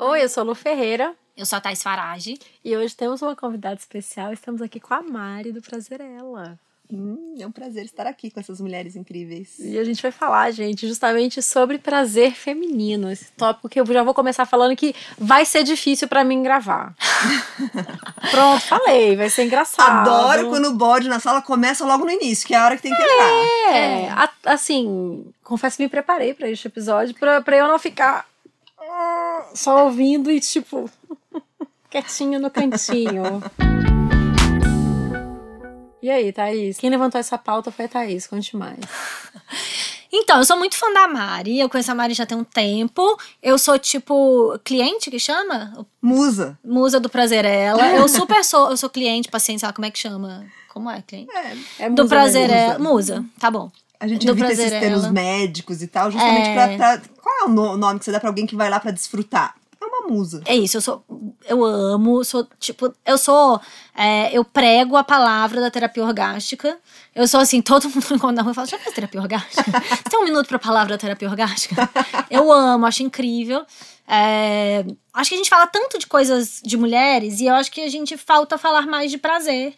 Oi, eu sou a Lu Ferreira. Eu sou a Thais Farage. E hoje temos uma convidada especial. Estamos aqui com a Mari do Prazerela. É um prazer estar aqui com essas mulheres incríveis. E a gente vai falar, gente, justamente sobre prazer feminino. Esse tópico que eu já vou começar falando que vai ser difícil pra mim gravar. Pronto, falei, vai ser engraçado. Adoro quando o bode na sala começa logo no início, que é a hora que tem que entrar. Assim, confesso que me preparei pra este episódio, pra eu não ficar só ouvindo e tipo quietinho no cantinho. E aí, Thaís? Quem levantou essa pauta foi a Thaís, conte mais. Então, eu sou muito fã da Mari, eu conheço a Mari já tem um tempo, eu sou tipo, cliente que chama? Musa. Musa do Prazerela, eu super sou, eu sou cliente, paciente, sei lá, como é que chama? Como é, cliente? É musa. Do Prazerela, musa, tá bom. A gente evita esses termos médicos e tal, justamente pra... Qual é o nome que você dá pra alguém que vai lá pra desfrutar? Musa. É isso, eu prego a palavra da terapia orgástica. Eu sou assim, todo mundo me conta, eu falo, já fez terapia orgástica? Tem um minuto pra palavra da terapia orgástica? Eu amo, acho incrível. Acho que a gente fala tanto de coisas de mulheres e eu acho que a gente falta falar mais de prazer,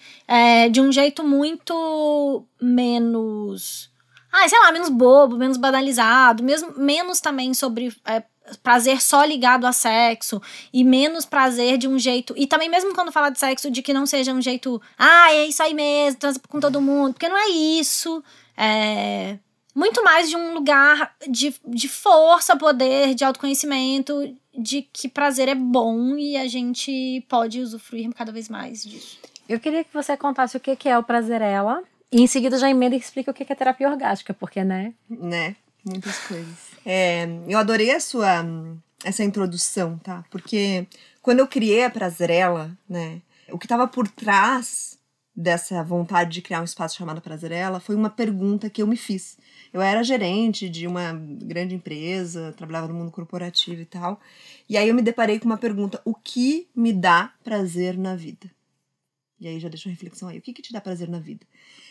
de um jeito muito menos... sei lá, menos bobo, menos banalizado, mesmo, menos também sobre... prazer só ligado a sexo e menos prazer de um jeito, e também mesmo quando falar de sexo, de que não seja um jeito, é isso aí mesmo, transa com todo mundo, porque não é isso, muito mais de um lugar de força, poder, de autoconhecimento, de que prazer é bom e a gente pode usufruir cada vez mais disso. Eu queria que você contasse o que é o Prazerela e em seguida já emenda e explica o que é terapia orgástica, porque né? Muitas coisas. Eu adorei essa introdução, tá? Porque quando eu criei a Prazerela, né? O que estava por trás dessa vontade de criar um espaço chamado Prazerela foi uma pergunta que eu me fiz. Eu era gerente de uma grande empresa, trabalhava no mundo corporativo e tal. E aí eu me deparei com uma pergunta: o que me dá prazer na vida? E aí já deixa uma reflexão aí. O que te dá prazer na vida?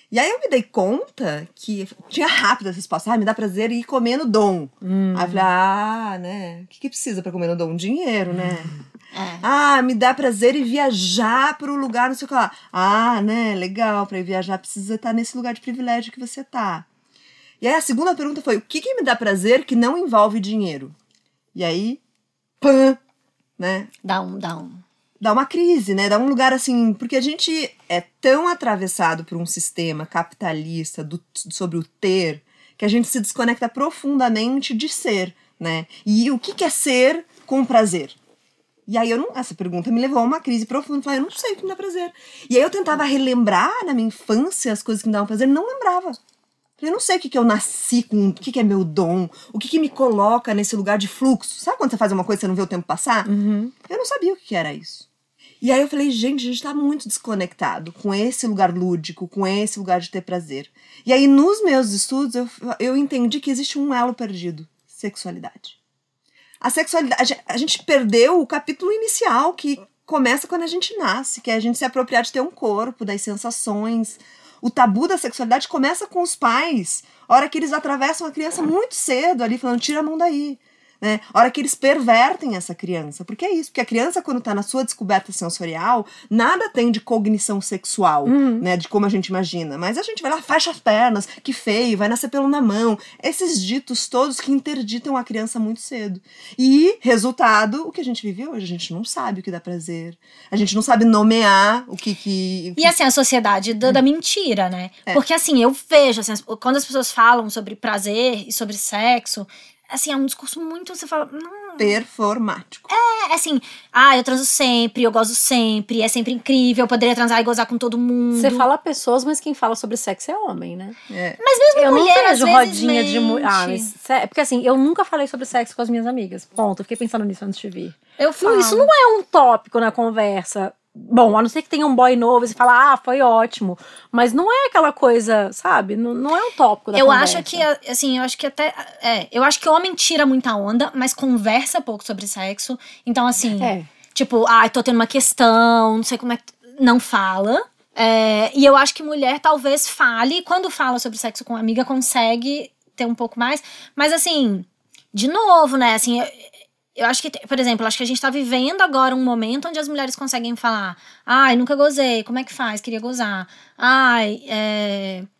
E aí eu me dei conta que tinha rápido essa resposta. Me dá prazer ir comer no Dom. Aí eu falei, né? O que precisa pra comer no Dom? Dinheiro, né? Me dá prazer ir viajar pro lugar, não sei o que lá. Né? Legal, pra ir viajar precisa estar nesse lugar de privilégio que você tá. E aí a segunda pergunta foi, o que me dá prazer que não envolve dinheiro? E aí, né? Dá uma crise, né? Dá um lugar assim... Porque a gente é tão atravessado por um sistema capitalista sobre o ter que a gente se desconecta profundamente de ser, né? E o que é ser com prazer? E aí essa pergunta me levou a uma crise profunda. Eu não sei o que me dá prazer. E aí eu tentava relembrar na minha infância as coisas que me davam prazer. Não lembrava. Eu não sei o que eu nasci com, o que é meu dom, o que me coloca nesse lugar de fluxo. Sabe quando você faz uma coisa e você não vê o tempo passar? Uhum. Eu não sabia o que era isso. E aí eu falei, gente, a gente tá muito desconectado com esse lugar lúdico, com esse lugar de ter prazer. E aí nos meus estudos eu entendi que existe um elo perdido, sexualidade. A sexualidade, a gente perdeu o capítulo inicial que começa quando a gente nasce, que é a gente se apropriar de ter um corpo, das sensações... O tabu da sexualidade começa com os pais, a hora que eles atravessam a criança muito cedo ali, falando, tira a mão daí, né? A hora que eles pervertem essa criança, porque é isso, porque a criança quando tá na sua descoberta sensorial, nada tem de cognição sexual, né, de como a gente imagina, mas a gente vai lá, fecha as pernas, que feio, vai nascer pelo na mão, esses ditos todos que interditam a criança muito cedo, e resultado, o que a gente vive hoje, a gente não sabe o que dá prazer, a gente não sabe nomear o que... E assim, a sociedade da mentira, né, porque assim, eu vejo, assim, quando as pessoas falam sobre prazer e sobre sexo, assim, é um discurso muito, você fala... Performático. É assim, eu transo sempre, eu gozo sempre, é sempre incrível, eu poderia transar e gozar com todo mundo. Você fala pessoas, mas quem fala sobre sexo é homem, né? Mas mesmo eu mulher, não vejo rodinha mente. De mulher. Porque assim, eu nunca falei sobre sexo com as minhas amigas, ponto. Eu fiquei pensando nisso antes de vir. Eu falo. Isso não é um tópico na conversa. Bom, a não ser que tenha um boy novo e você fala, foi ótimo. Mas não é aquela coisa, sabe? Não é um tópico da conversa. Eu acho que o homem tira muita onda, mas conversa pouco sobre sexo. Então, assim, tô tendo uma questão, não sei como é que... Não fala. E eu acho que mulher talvez fale, quando fala sobre sexo com amiga, consegue ter um pouco mais. Mas assim, de novo, né? Assim, eu acho que, por exemplo, acho que a gente tá vivendo agora um momento onde as mulheres conseguem falar: ai, nunca gozei, como é que faz? Queria gozar. Ai,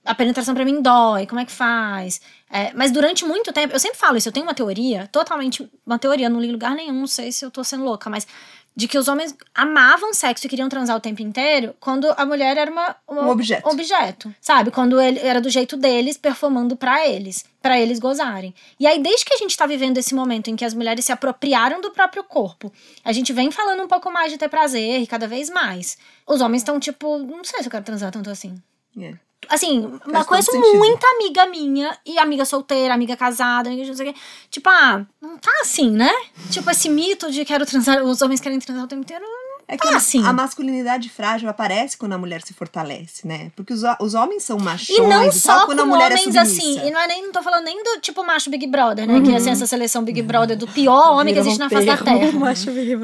a penetração pra mim dói, como é que faz? Mas durante muito tempo, eu sempre falo isso, eu tenho uma teoria, totalmente uma teoria, não li lugar nenhum, não sei se eu tô sendo louca, mas de que os homens amavam sexo e queriam transar o tempo inteiro, quando a mulher era um objeto. Sabe? Quando ele era do jeito deles, performando pra eles gozarem. E aí, desde que a gente tá vivendo esse momento em que as mulheres se apropriaram do próprio corpo, a gente vem falando um pouco mais de ter prazer, e cada vez mais. Os homens estão tipo, não sei se eu quero transar tanto assim. Yeah. Assim, eu conheço muita amiga minha, e amiga solteira, amiga casada, amiga não sei o quê. Tipo, não tá assim, né? Tipo, esse mito de quero transar, os homens querem transar o tempo inteiro, assim. A masculinidade frágil aparece quando a mulher se fortalece, né? Porque os homens são machões, e não só quando a mulher é submissa. Assim, e não tô falando nem do tipo macho Big Brother, né? Uhum. Que assim, essa seleção Big Brother do pior homem que existe na face da terra.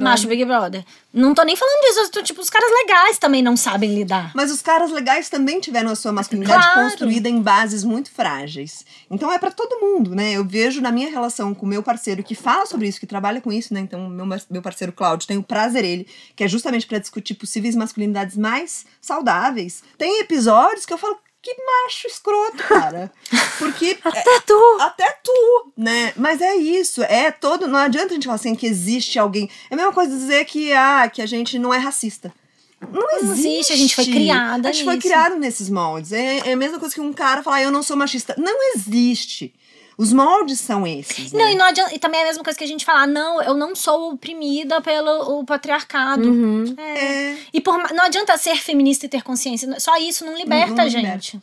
Macho Big Brother. Não tô nem falando disso, tipo, os caras legais também não sabem lidar. Mas os caras legais também tiveram a sua masculinidade construída em bases muito frágeis. Então é pra todo mundo, né? Eu vejo na minha relação com o meu parceiro que fala sobre isso, que trabalha com isso, né? Então meu parceiro Cláudio tem o Prazer Ele, que é justamente para discutir possíveis masculinidades mais saudáveis. Tem episódios que eu falo, que macho escroto, cara. Porque... Até tu, né? Mas é isso, não adianta a gente falar assim que existe alguém. É a mesma coisa dizer que a gente não é racista. Não existe, a gente foi criada. A gente foi criado nesses moldes. É a mesma coisa que um cara falar, eu não sou machista. Não existe. Os moldes são esses, né? Não adianta, e também é a mesma coisa que a gente falar, não, eu não sou oprimida pelo o patriarcado. Uhum. E não adianta ser feminista e ter consciência, só isso não liberta a gente.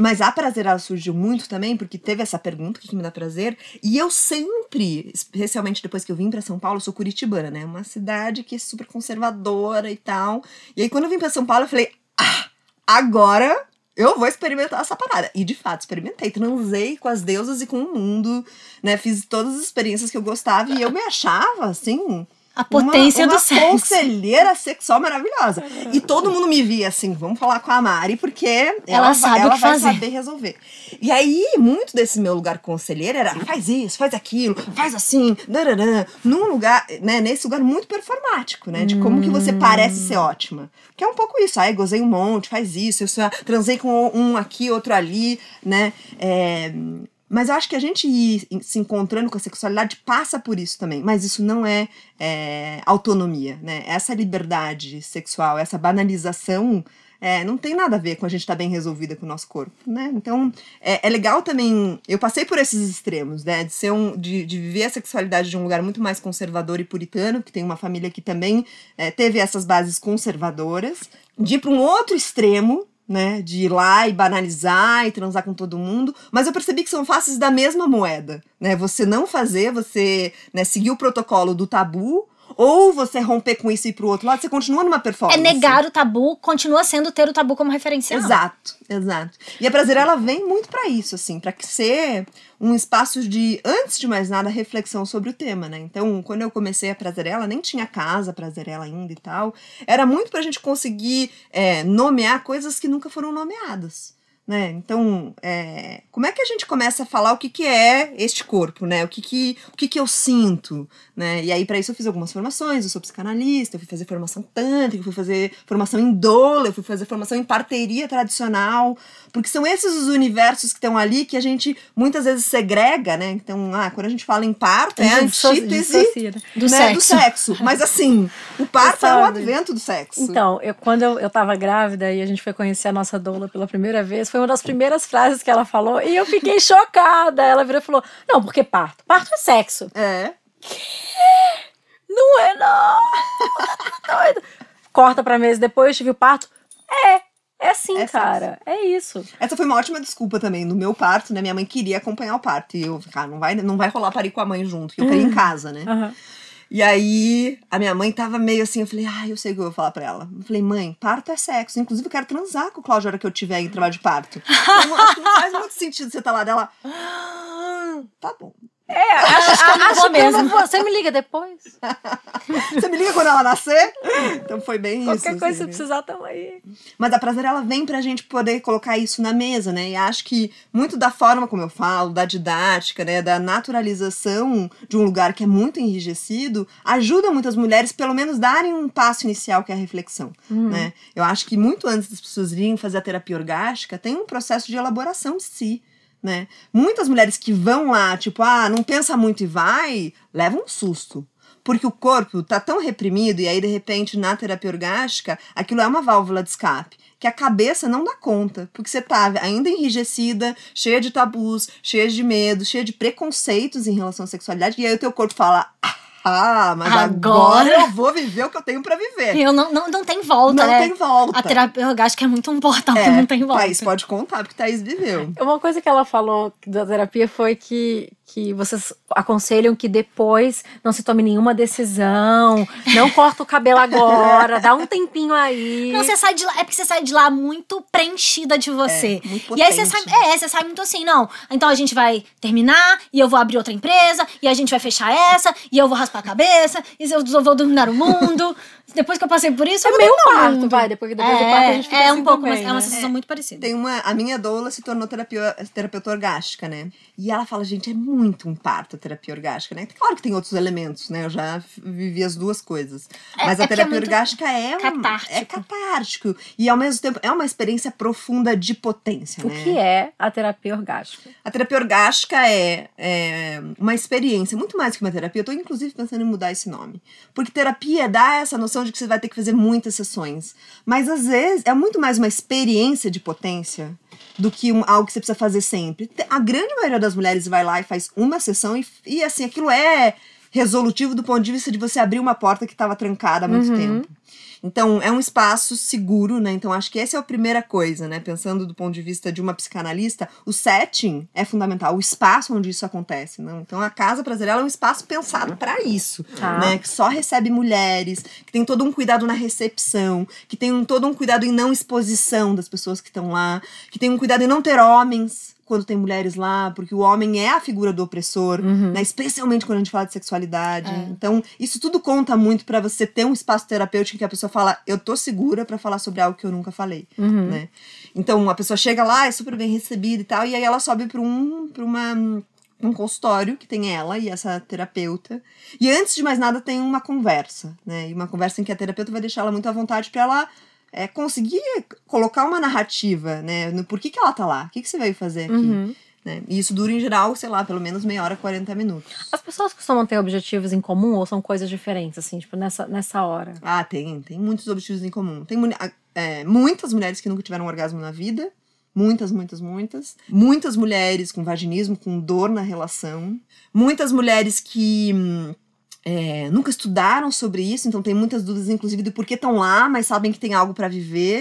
Mas a Prazerela surgiu muito também, porque teve essa pergunta, o que me dá prazer, e eu sempre, especialmente depois que eu vim pra São Paulo, eu sou curitibana, né? Uma cidade que é super conservadora e tal. E aí quando eu vim pra São Paulo, eu falei, agora... eu vou experimentar essa parada. E, de fato, experimentei. Transei com as deusas e com o mundo, né? Fiz todas as experiências que eu gostava. E eu me achava, assim... a potência do sexo. Uma conselheira sexual maravilhosa. E todo mundo me via assim, vamos falar com a Mari, porque ela vai saber resolver. E aí, muito desse meu lugar conselheiro era, faz isso, faz aquilo, faz assim, dararã. Num lugar, né, nesse lugar muito performático, né, de como que você parece ser ótima. Que é um pouco isso, gozei um monte, faz isso, eu só transei com um aqui, outro ali, né, mas eu acho que a gente ir se encontrando com a sexualidade passa por isso também. Mas isso não é autonomia, né? Essa liberdade sexual, essa banalização, não tem nada a ver com a gente estar bem resolvida com o nosso corpo, né? Então, é legal também... eu passei por esses extremos, né? De viver a sexualidade de um lugar muito mais conservador e puritano, que tem uma família que também teve essas bases conservadoras. De ir para um outro extremo, né, de ir lá e banalizar e transar com todo mundo, mas eu percebi que são faces da mesma moeda, né, você não fazer, você, né, seguir o protocolo do tabu, ou você romper com isso e ir pro outro lado, você continua numa performance. Negar o tabu, continua sendo ter o tabu como referencial. Exato. E a Prazerela vem muito pra isso, assim, pra que ser um espaço de, antes de mais nada, reflexão sobre o tema, né? Então, quando eu comecei a Prazerela, nem tinha casa Prazerela ainda e tal. Era muito pra gente conseguir nomear coisas que nunca foram nomeadas, né? Então, como é que a gente começa a falar o que é este corpo, né? O que eu sinto, né? E aí, para isso, eu fiz algumas formações. Eu sou psicanalista, eu fui fazer formação tântrica, eu fui fazer formação em doula, eu fui fazer formação em parteria tradicional, porque são esses os universos que estão ali que a gente, muitas vezes, segrega, né? Então, quando a gente fala em parto, é a antítese do sexo. Mas, assim, o parto é o advento do sexo. Então, quando eu tava grávida e a gente foi conhecer a nossa doula pela primeira vez, foi uma das primeiras frases que ela falou e eu fiquei chocada. Ela virou e falou, não, porque parto? Parto é sexo. Não é, não. Tá doido. Corta pra meses depois, tive o parto. É sim, é cara. Sexo. É isso. Essa foi uma ótima desculpa também. No meu parto, né, minha mãe queria acompanhar o parto. E eu, não vai rolar parir com a mãe junto, que eu parei em casa, né? Uhum. E aí, a minha mãe tava meio assim, eu falei, eu sei o que eu vou falar pra ela. Eu falei, mãe, parto é sexo. Inclusive, eu quero transar com o Cláudio a hora que eu tiver em trabalho de parto. Então, acho que não faz muito sentido você tá lá dela. Tá bom. É, acho que eu não vou. Você me liga depois. Você me liga quando ela nascer? Então foi bem isso. Qualquer coisa você precisar, tamo aí. Mas a Prazerela vem pra gente poder colocar isso na mesa, né? E acho que muito da forma como eu falo, da didática, né? Da naturalização de um lugar que é muito enrijecido, ajuda muitas mulheres, pelo menos, darem um passo inicial, que é a reflexão, né? Eu acho que muito antes das pessoas virem fazer a terapia orgástica, tem um processo de elaboração de si. Né? Muitas mulheres que vão lá, tipo, ah, não pensa muito e vai, levam um susto. Porque o corpo tá tão reprimido e aí, de repente, na terapia orgástica, aquilo é uma válvula de escape. Que a cabeça não dá conta, porque você tá ainda enrijecida, cheia de tabus, cheia de medo, cheia de preconceitos em relação à sexualidade. E aí o teu corpo fala... Ah, mas agora eu vou viver o que eu tenho pra viver. Eu não tem volta, não, né? Não tem volta. A terapia orgástica é muito importante, não tem volta. Thaís pode contar, porque Thaís viveu. Uma coisa que ela falou da terapia foi que vocês aconselham que depois não se tome nenhuma decisão, não corta o cabelo agora, dá um tempinho aí. Não, você sai de lá, é porque você sai de lá muito preenchida de você. É, muito potente. E aí você sai muito assim, não, então a gente vai terminar, e eu vou abrir outra empresa, e a gente vai fechar essa, e eu vou raspar a cabeça, e eu vou dominar o mundo. Depois que eu passei por isso, eu meio parto, vai, depois do parto a gente fica assim um pouco, também, mas é uma sensação muito parecida. Tem a minha doula se tornou terapeuta orgástica, né? E ela fala, gente, é muito um parto a terapia orgástica, né? Claro que tem outros elementos, né? Eu já vivi as duas coisas. Mas a terapia orgástica é catártico. É catártico. E, ao mesmo tempo, é uma experiência profunda de potência, né? O que é a terapia orgástica? A terapia orgástica é uma experiência, muito mais que uma terapia. Eu tô, inclusive, pensando em mudar esse nome. Porque terapia dá essa noção de que você vai ter que fazer muitas sessões. Mas, às vezes, é muito mais uma experiência de potência do que algo que você precisa fazer sempre. A grande maioria das mulheres vai lá e faz uma sessão e assim, aquilo é resolutivo do ponto de vista de você abrir uma porta que estava trancada há muito tempo. Então, é um espaço seguro, né? Então, acho que essa é a primeira coisa, né? Pensando do ponto de vista de uma psicanalista, o setting é fundamental, o espaço onde isso acontece, né? Então, a Casa Prazerela é um espaço pensado para isso, né? Que só recebe mulheres, que tem todo um cuidado na recepção, que tem todo um cuidado em não exposição das pessoas que estão lá, que tem um cuidado em não ter homens quando tem mulheres lá, porque o homem é a figura do opressor, né? Especialmente quando a gente fala de sexualidade. Então, isso tudo conta muito pra você ter um espaço terapêutico em que a pessoa fala, eu tô segura pra falar sobre algo que eu nunca falei, né? Então, a pessoa chega lá, é super bem recebida e tal, e aí ela sobe pra um consultório que tem ela e essa terapeuta. E antes de mais nada, tem uma conversa, né? E uma conversa em que a terapeuta vai deixar ela muito à vontade pra ela... conseguir colocar uma narrativa, né? No por que ela tá lá? O que você veio fazer aqui? Né? E isso dura, em geral, sei lá, pelo menos meia hora, 40 minutos. As pessoas costumam ter objetivos em comum ou são coisas diferentes, assim, tipo, nessa hora? Ah, tem muitos objetivos em comum. Tem muitas mulheres que nunca tiveram orgasmo na vida. Muitas, muitas, muitas. Muitas mulheres com vaginismo, com dor na relação. Muitas mulheres que... nunca estudaram sobre isso, então tem muitas dúvidas, inclusive, do porquê estão lá, mas sabem que tem algo pra viver,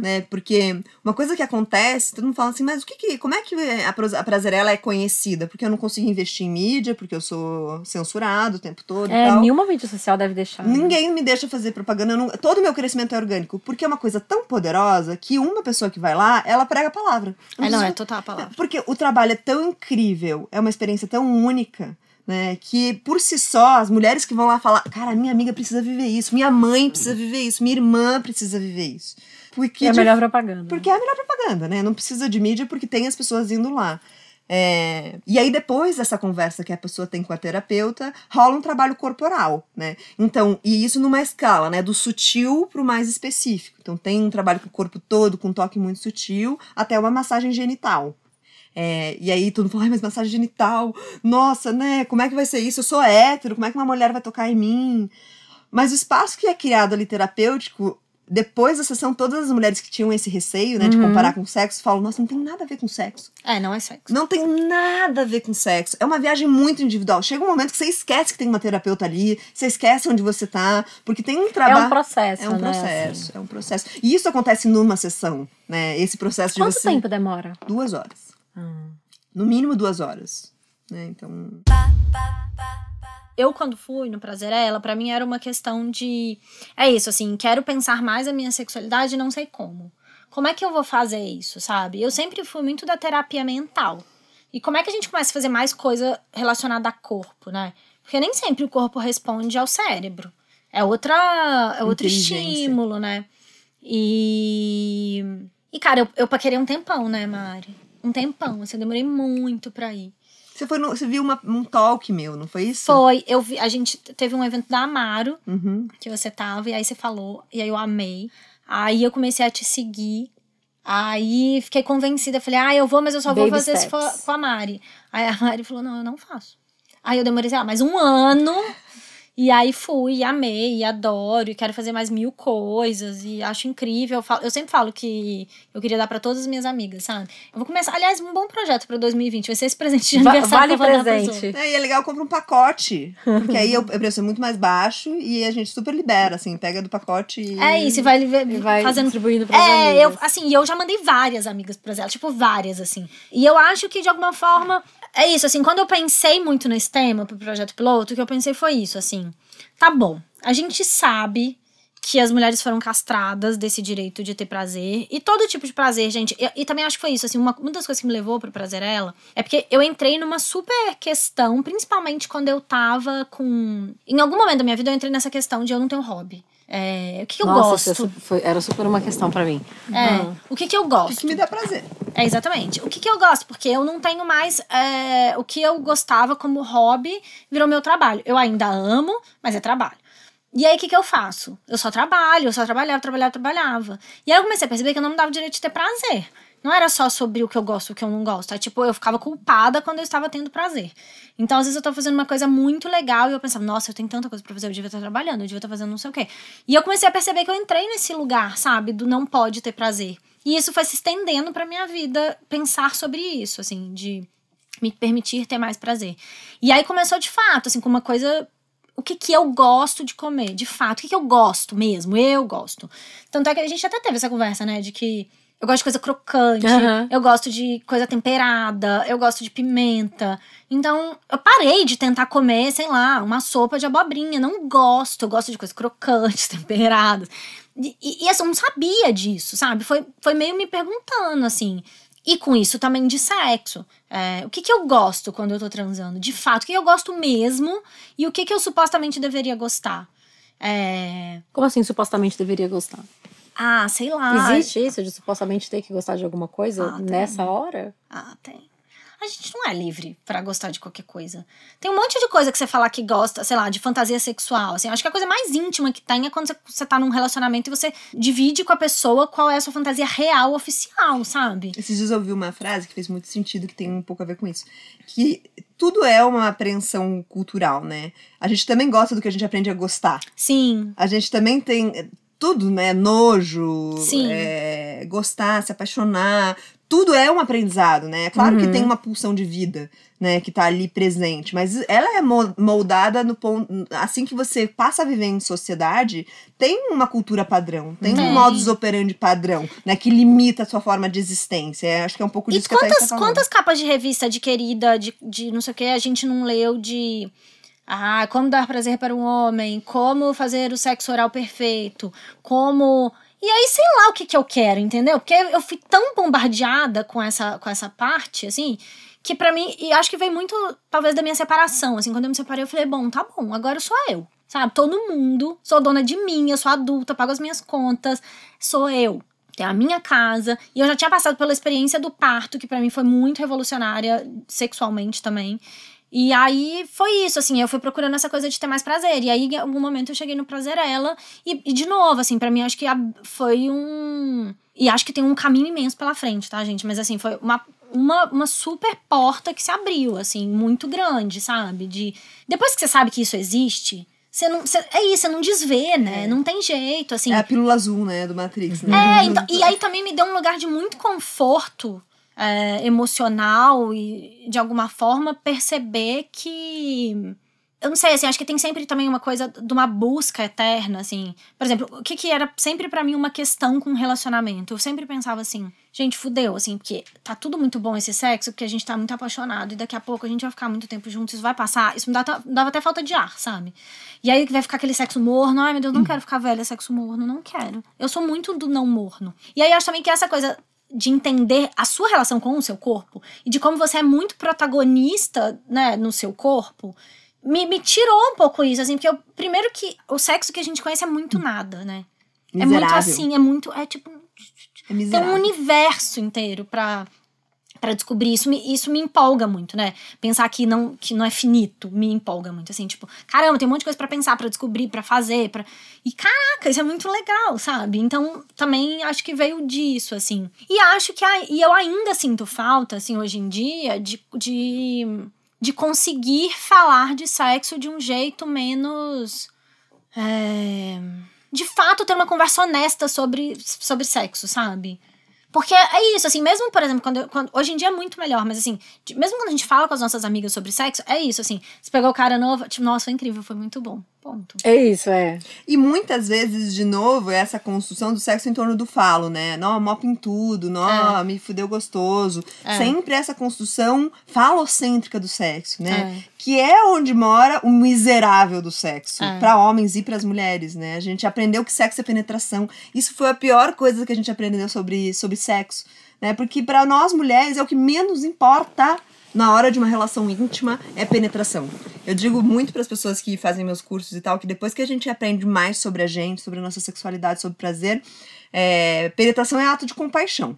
né? Porque uma coisa que acontece, todo mundo fala assim, mas como é que a Prazerela é conhecida? Porque eu não consigo investir em mídia, porque eu sou censurado o tempo todo e tal. Nenhuma mídia social deve deixar. Ninguém me deixa fazer propaganda, todo o meu crescimento é orgânico, porque é uma coisa tão poderosa que uma pessoa que vai lá, ela prega a palavra. É total a palavra. Porque o trabalho é tão incrível, é uma experiência tão única, né, que por si só, as mulheres que vão lá falar, cara, minha amiga precisa viver isso, minha mãe precisa viver isso, minha irmã precisa viver isso. Porque é a melhor propaganda. Porque é a melhor propaganda, né? Não precisa de mídia porque tem as pessoas indo lá. E aí depois dessa conversa que a pessoa tem com a terapeuta, rola um trabalho corporal, né? Então, e isso numa escala, né? Do sutil pro mais específico. Então tem um trabalho com o corpo todo, com um toque muito sutil, até uma massagem genital. E aí todo mundo fala, mas massagem genital, nossa, né, como é que vai ser isso? Eu sou hétero, como é que uma mulher vai tocar em mim? Mas o espaço que é criado ali terapêutico, depois da sessão, todas as mulheres que tinham esse receio, né, de comparar com sexo, falam, nossa, não tem nada a ver com sexo. Não é sexo. Não tem nada a ver com sexo. É uma viagem muito individual. Chega um momento que você esquece que tem uma terapeuta ali, você esquece onde você tá, porque tem um trabalho... É um processo. E isso acontece numa sessão, né, esse processo de você... Quanto tempo demora? 2 horas. No mínimo 2 horas, né? Então... Eu, quando fui no Prazerela, pra mim era uma questão de... É isso, assim, quero pensar mais a minha sexualidade e não sei como. Como é que eu vou fazer isso, sabe? Eu sempre fui muito da terapia mental. E como é que a gente começa a fazer mais coisa relacionada a corpo, né? Porque nem sempre o corpo responde ao cérebro. É outro estímulo, né? E cara, eu paquerei um tempão, né, Mari? Um tempão, assim, eu demorei muito pra ir. Você viu um talk meu, não foi isso? Foi, eu vi, a gente teve um evento da Amaro, que você tava, e aí você falou, e aí eu amei. Aí eu comecei a te seguir, aí fiquei convencida, falei, eu vou, mas eu só vou fazer isso com a Mari. Aí a Mari falou, não, eu não faço. Aí eu demorei, sei lá, mais um ano, e aí fui, e amei, e adoro, e quero fazer mais 1000 coisas, e acho incrível. Eu sempre falo que eu queria dar pra todas as minhas amigas, sabe? Eu vou começar, aliás, um bom projeto pra 2020, vai ser esse presente de aniversário que eu vou dar pros outros. E é legal, compra um pacote, porque aí o preço é muito mais baixo, e a gente super libera, assim, pega do pacote e... É isso, e vai fazendo, distribuindo pras amigas. Eu já mandei várias amigas pra ela, tipo, várias, assim. E eu acho que, de alguma forma... É isso, assim, quando eu pensei muito nesse tema pro projeto piloto, o que eu pensei foi isso, assim, tá bom, a gente sabe que as mulheres foram castradas desse direito de ter prazer, e todo tipo de prazer, gente, e também acho que foi isso, assim, uma das coisas que me levou pro Prazerela é porque eu entrei numa super questão, principalmente quando eu tava com... Em algum momento da minha vida eu entrei nessa questão de eu não tenho hobby. O que eu gosto? Era super uma questão pra mim. O que eu gosto? O que me dá prazer. Exatamente. O que eu gosto? Porque eu não tenho mais... o que eu gostava como hobby virou meu trabalho. Eu ainda amo, mas é trabalho. E aí, o que eu faço? Eu só trabalho, eu só trabalhava. E aí eu comecei a perceber que eu não me dava o direito de ter prazer. Não era só sobre o que eu gosto e o que eu não gosto. É tipo, eu ficava culpada quando eu estava tendo prazer. Então, às vezes, eu tava fazendo uma coisa muito legal e eu pensava, nossa, eu tenho tanta coisa pra fazer, eu devia estar trabalhando, eu devia estar fazendo não sei o quê. E eu comecei a perceber que eu entrei nesse lugar, sabe, do não pode ter prazer. E isso foi se estendendo pra minha vida, pensar sobre isso, assim, de me permitir ter mais prazer. E aí começou, de fato, assim, com uma coisa... O que eu gosto de comer, de fato. O que eu gosto mesmo, eu gosto. Tanto é que a gente até teve essa conversa, né, de que eu gosto de coisa crocante, eu gosto de coisa temperada, eu gosto de pimenta. Então, eu parei de tentar comer, sei lá, uma sopa de abobrinha. Não gosto, eu gosto de coisas crocantes, temperadas. E assim, eu não sabia disso, sabe? Foi meio me perguntando, assim. E com isso também de sexo. O que eu gosto quando eu tô transando? De fato, o que eu gosto mesmo e o que eu supostamente deveria gostar? Como assim, supostamente deveria gostar? Ah, sei lá. Existe isso de supostamente ter que gostar de alguma coisa nessa hora? Ah, tem. A gente não é livre pra gostar de qualquer coisa. Tem um monte de coisa que você falar que gosta, sei lá, de fantasia sexual, assim. Acho que a coisa mais íntima que tem é quando você tá num relacionamento e você divide com a pessoa qual é a sua fantasia real, oficial, sabe? Esses dias eu ouvi uma frase que fez muito sentido, que tem um pouco a ver com isso. Que tudo é uma apreensão cultural, né? A gente também gosta do que a gente aprende a gostar. Sim. A gente também tem... Tudo, né? Nojo, gostar, se apaixonar. Tudo é um aprendizado, né? É claro que tem uma pulsão de vida, né? Que tá ali presente. Mas ela é moldada no ponto... Assim que você passa a viver em sociedade, tem uma cultura padrão. Tem um modus operandi padrão, né? Que limita a sua forma de existência. Acho que é um pouco disso que a Thais tá falando. E quantas capas de revista adquirida, de não sei o que, a gente não leu de... Ah, como dar prazer para um homem, como fazer o sexo oral perfeito, como... E aí, sei lá o que eu quero, entendeu? Porque eu fui tão bombardeada com essa parte, assim, que pra mim... E acho que veio muito, talvez, da minha separação, assim. Quando eu me separei, eu falei, bom, tá bom, agora eu sou eu, sabe? Tô no mundo, sou dona de mim, eu sou adulta, pago as minhas contas, sou eu. Tem a minha casa. E eu já tinha passado pela experiência do parto, que pra mim foi muito revolucionária, sexualmente também. E aí, foi isso, assim, eu fui procurando essa coisa de ter mais prazer. E aí, em algum momento, eu cheguei no Prazerela. E de novo, assim, pra mim, acho que foi um... E acho que tem um caminho imenso pela frente, tá, gente? Mas, assim, foi uma super porta que se abriu, assim, muito grande, sabe? Depois que você sabe que isso existe... Você não desvê, né? Não tem jeito, assim... É a pílula azul, né, do Matrix, né? Então, e aí também me deu um lugar de muito conforto... emocional e, de alguma forma, perceber que... Eu não sei, assim, acho que tem sempre também uma coisa de uma busca eterna, assim. Por exemplo, o que era sempre pra mim uma questão com relacionamento? Eu sempre pensava assim, gente, fudeu, assim, porque tá tudo muito bom esse sexo, porque a gente tá muito apaixonado e daqui a pouco a gente vai ficar muito tempo junto, isso vai passar, isso me dava até falta de ar, sabe? E aí vai ficar aquele sexo morno, ai meu Deus, não quero ficar velha, sexo morno, não quero. Eu sou muito do não morno. E aí acho também que essa coisa de entender a sua relação com o seu corpo e de como você é muito protagonista, né, no seu corpo, me tirou um pouco isso, assim, porque eu, primeiro que o sexo que a gente conhece é muito nada, né? Miserável. É muito assim, é muito, é tipo, é tem um universo inteiro pra descobrir isso. Isso me empolga muito, né? Pensar que não é finito me empolga muito, assim, tipo, caramba, tem um monte de coisa pra pensar, pra descobrir, pra fazer, e caraca, isso é muito legal, sabe? Então, também acho que veio disso, assim. E acho que, eu ainda sinto falta, assim, hoje em dia, de conseguir falar de sexo de um jeito menos... de fato, ter uma conversa honesta sobre sexo, sabe? Porque é isso, assim, mesmo, por exemplo, hoje em dia é muito melhor, mas assim, mesmo quando a gente fala com as nossas amigas sobre sexo, é isso, assim, você pegou o cara novo, tipo, nossa, foi incrível, foi muito bom, ponto. É isso, é. E muitas vezes, de novo, é essa construção do sexo em torno do falo, né? Nó, mopa em tudo, nó, me fudeu gostoso. É. Sempre essa construção falocêntrica do sexo, né? É. Que é onde mora o miserável do sexo, para homens e para as mulheres, né? A gente aprendeu que sexo é penetração. Isso foi a pior coisa que a gente aprendeu sobre sexo, né? Porque para nós mulheres é o que menos importa na hora de uma relação íntima, é penetração. Eu digo muito para as pessoas que fazem meus cursos e tal, que depois que a gente aprende mais sobre a gente, sobre a nossa sexualidade, sobre prazer, penetração é ato de compaixão.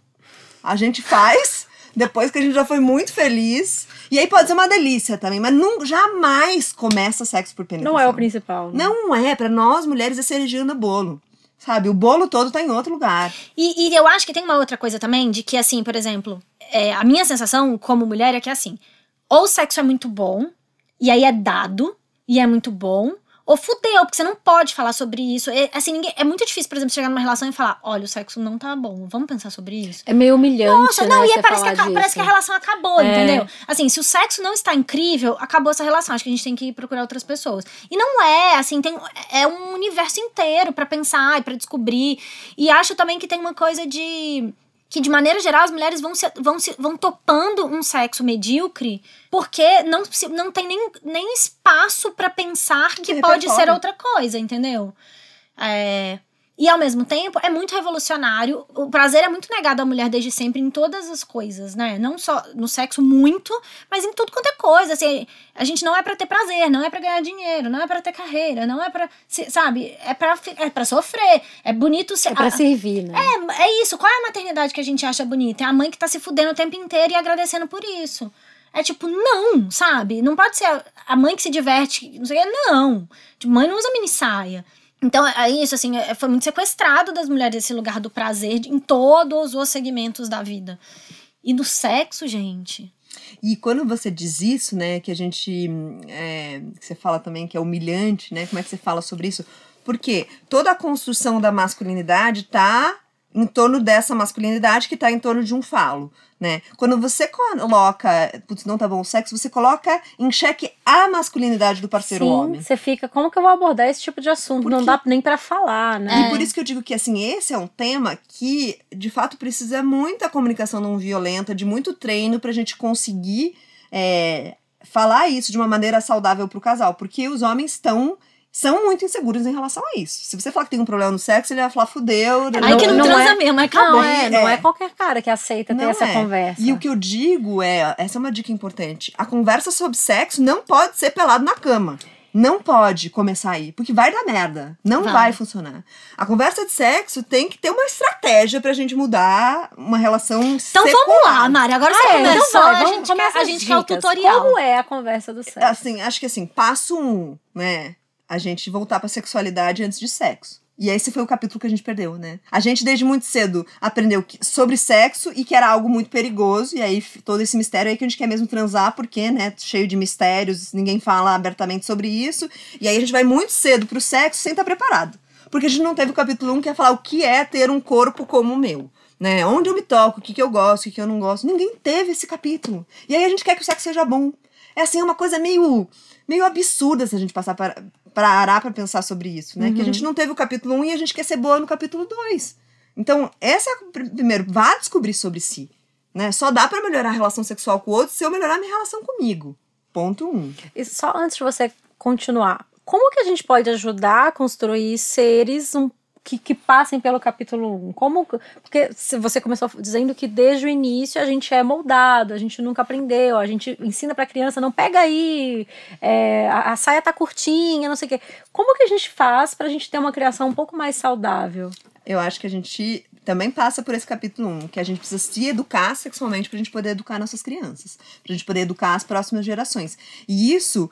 A gente faz... Depois que a gente já foi muito feliz. E aí pode ser uma delícia também. Mas jamais começa sexo por penetração. Não é o principal. Né? Não é. Pra nós, mulheres, é cereja no bolo. Sabe? O bolo todo tá em outro lugar. E eu acho que tem uma outra coisa também. De que, assim, por exemplo... a minha sensação como mulher é que, assim... Ou o sexo é muito bom. E aí é dado. E é muito bom. Ou fudeu, porque você não pode falar sobre isso. É muito difícil, por exemplo, chegar numa relação e falar, olha, o sexo não tá bom, vamos pensar sobre isso. É meio humilhante, nossa, não, né, e parece que a relação acabou, entendeu? Assim, se o sexo não está incrível, acabou essa relação. Acho que a gente tem que procurar outras pessoas. E não é, assim, é um universo inteiro pra pensar e pra descobrir. E acho também que tem uma coisa de... Que, de maneira geral, as mulheres vão topando um sexo medíocre porque não tem nem espaço pra pensar que pode ser outra coisa, entendeu? E, ao mesmo tempo, é muito revolucionário. O prazer é muito negado à mulher desde sempre em todas as coisas, né? Não só no sexo, muito, mas em tudo quanto é coisa. Assim, a gente não é pra ter prazer, não é pra ganhar dinheiro, não é pra ter carreira, não é pra... Sabe? É pra sofrer. É bonito... É pra servir, né? É isso. Qual é a maternidade que a gente acha bonita? É a mãe que tá se fudendo o tempo inteiro e agradecendo por isso. É tipo, não, sabe? Não pode ser a mãe que se diverte, não sei o quê. Não. Mãe não usa mini saia. Então, é isso, assim, foi muito sequestrado das mulheres esse lugar do prazer em todos os segmentos da vida. E do sexo, gente. E quando você diz isso, né, que a gente... que você fala também que é humilhante, né? Como é que você fala sobre isso? Porque toda a construção da masculinidade tá em torno dessa masculinidade que tá em torno de um falo, né? Quando você coloca, putz, não tá bom o sexo, você coloca em xeque a masculinidade do parceiro homem. Você fica, como que eu vou abordar esse tipo de assunto? Porque não dá nem pra falar, né? E por isso que eu digo que, assim, esse é um tema que, de fato, precisa muita comunicação não violenta, de muito treino pra gente conseguir falar isso de uma maneira saudável pro casal, porque os homens são muito inseguros em relação a isso. Se você falar que tem um problema no sexo, ele vai falar, fudeu... Aí que não transa mesmo, acabou. Não é qualquer cara que aceita ter essa conversa. E o que eu digo essa é uma dica importante, a conversa sobre sexo não pode ser pelado na cama. Não pode começar aí, porque vai dar merda. Não vai funcionar. A conversa de sexo tem que ter uma estratégia pra gente mudar uma relação sexual. Então vamos lá, Mari, agora você começa. A gente quer o tutorial. Como é a conversa do sexo? Assim, acho que assim, passo 1, né? A gente voltar pra sexualidade antes de sexo. E esse foi o capítulo que a gente perdeu, né? A gente, desde muito cedo, aprendeu sobre sexo e que era algo muito perigoso. E aí, todo esse mistério aí que a gente quer mesmo transar, porque, né? Cheio de mistérios, ninguém fala abertamente sobre isso. E aí, a gente vai muito cedo pro sexo sem estar preparado. Porque a gente não teve o capítulo 1, que é falar o que é ter um corpo como o meu. Né? Onde eu me toco, o que eu gosto, o que eu não gosto. Ninguém teve esse capítulo. E aí, a gente quer que o sexo seja bom. É assim, uma coisa meio absurda se a gente passar para arar para pensar sobre isso, né? Uhum. Que a gente não teve o capítulo 1 e a gente quer ser boa no capítulo 2. Então, essa é primeiro, vá descobrir sobre si, né? Só dá para melhorar a relação sexual com o outro se eu melhorar a minha relação comigo. Ponto 1. E só antes de você continuar, como que a gente pode ajudar a construir seres que passem pelo capítulo 1? Como, porque você começou dizendo que desde o início a gente é moldado, a gente nunca aprendeu, a gente ensina pra criança, não pega aí, a saia tá curtinha, não sei o quê. Como que a gente faz pra gente ter uma criação um pouco mais saudável? Eu acho que a gente também passa por esse capítulo 1, que a gente precisa se educar sexualmente pra gente poder educar nossas crianças, pra gente poder educar as próximas gerações. E isso,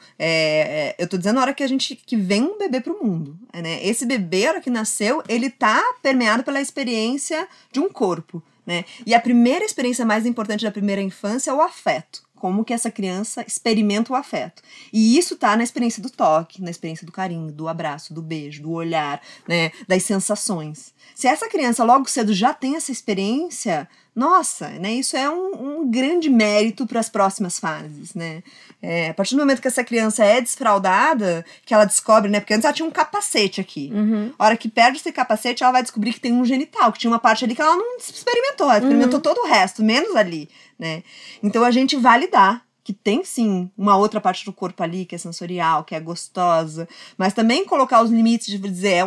eu tô dizendo, a hora que a gente, que vem um bebê pro mundo, né? Esse bebê, a hora que nasceu, ele tá permeado pela experiência de um corpo, né? E a primeira experiência mais importante da primeira infância é o afeto. Como que essa criança experimenta o afeto. E isso tá na experiência do toque, na experiência do carinho, do abraço, do beijo, do olhar, né, das sensações. Se essa criança logo cedo já tem essa experiência, nossa, né, isso é um grande mérito para as próximas fases, né? A partir do momento que essa criança é desfraldada, que ela descobre, né, porque antes ela tinha um capacete aqui. Uhum. A hora que perde esse capacete, ela vai descobrir que tem um genital, que tinha uma parte ali que ela não experimentou, ela experimentou todo o resto, menos ali, né? Então a gente validar que tem sim uma outra parte do corpo ali que é sensorial, que é gostosa, mas também colocar os limites de dizer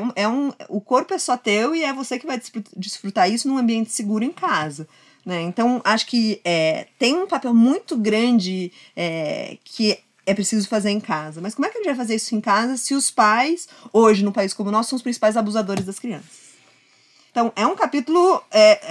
o corpo é só teu e é você que vai desfrutar isso num ambiente seguro em casa, né? Então acho que tem um papel muito grande que é preciso fazer em casa, mas como é que a gente vai fazer isso em casa se os pais hoje no país como o nosso são os principais abusadores das crianças? Então, é um capítulo,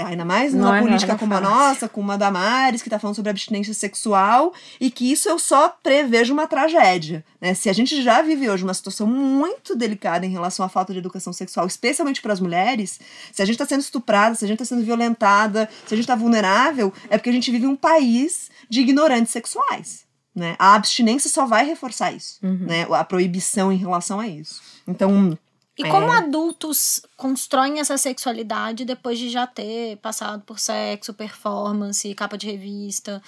ainda mais numa política como a nossa, como a Damares, que tá falando sobre abstinência sexual, e que isso eu só prevejo uma tragédia, né? Se a gente já vive hoje uma situação muito delicada em relação à falta de educação sexual, especialmente para as mulheres, se a gente tá sendo estuprada, se a gente tá sendo violentada, se a gente tá vulnerável, é porque a gente vive um país de ignorantes sexuais, né? A abstinência só vai reforçar isso, né? A proibição em relação a isso. Então... E como adultos constroem essa sexualidade depois de já ter passado por sexo, performance, capa de revista,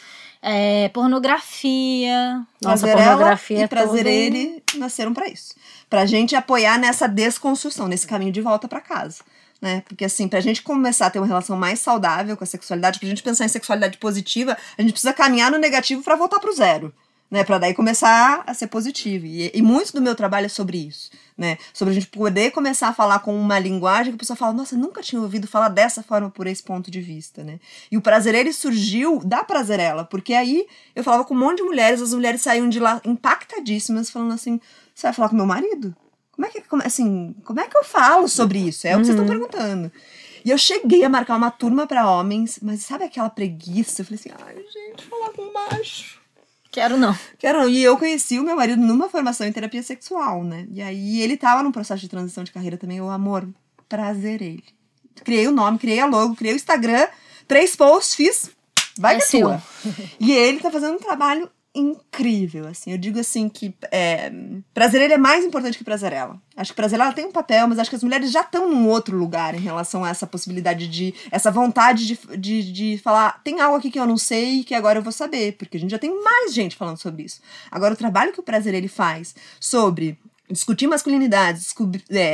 pornografia... Nossa, pornografia e Prazerele nasceram pra isso. Pra gente apoiar nessa desconstrução, nesse caminho de volta pra casa, né? Porque assim, pra gente começar a ter uma relação mais saudável com a sexualidade, pra gente pensar em sexualidade positiva, a gente precisa caminhar no negativo pra voltar pro zero, né, para daí começar a ser positivo. E muito do meu trabalho é sobre isso, né? Sobre a gente poder começar a falar com uma linguagem que a pessoa fala, nossa, nunca tinha ouvido falar dessa forma por esse ponto de vista, né? E o Prazerele surgiu da Prazerela, porque aí eu falava com um monte de mulheres, as mulheres saíam de lá impactadíssimas, falando assim, você vai falar com meu marido? Como é que eu falo sobre isso? É o que vocês estão perguntando. E eu cheguei a marcar uma turma para homens, mas sabe aquela preguiça? Eu falei assim, ai gente, falar com macho. Quero não. E eu conheci o meu marido numa formação em terapia sexual, né? E aí ele tava num processo de transição de carreira também. Eu, amor, Prazerele. Criei o nome, criei a logo, criei o Instagram. 3 posts, fiz. Vai que é tua. E ele tá fazendo um trabalho incrível, assim. Eu digo assim que Prazerele é mais importante que Prazerela. Acho que Prazerela tem um papel, mas acho que as mulheres já estão num outro lugar em relação a essa possibilidade de... Essa vontade de falar, tem algo aqui que eu não sei e que agora eu vou saber. Porque a gente já tem mais gente falando sobre isso. Agora, o trabalho que o Prazerele faz sobre... Discutir masculinidade,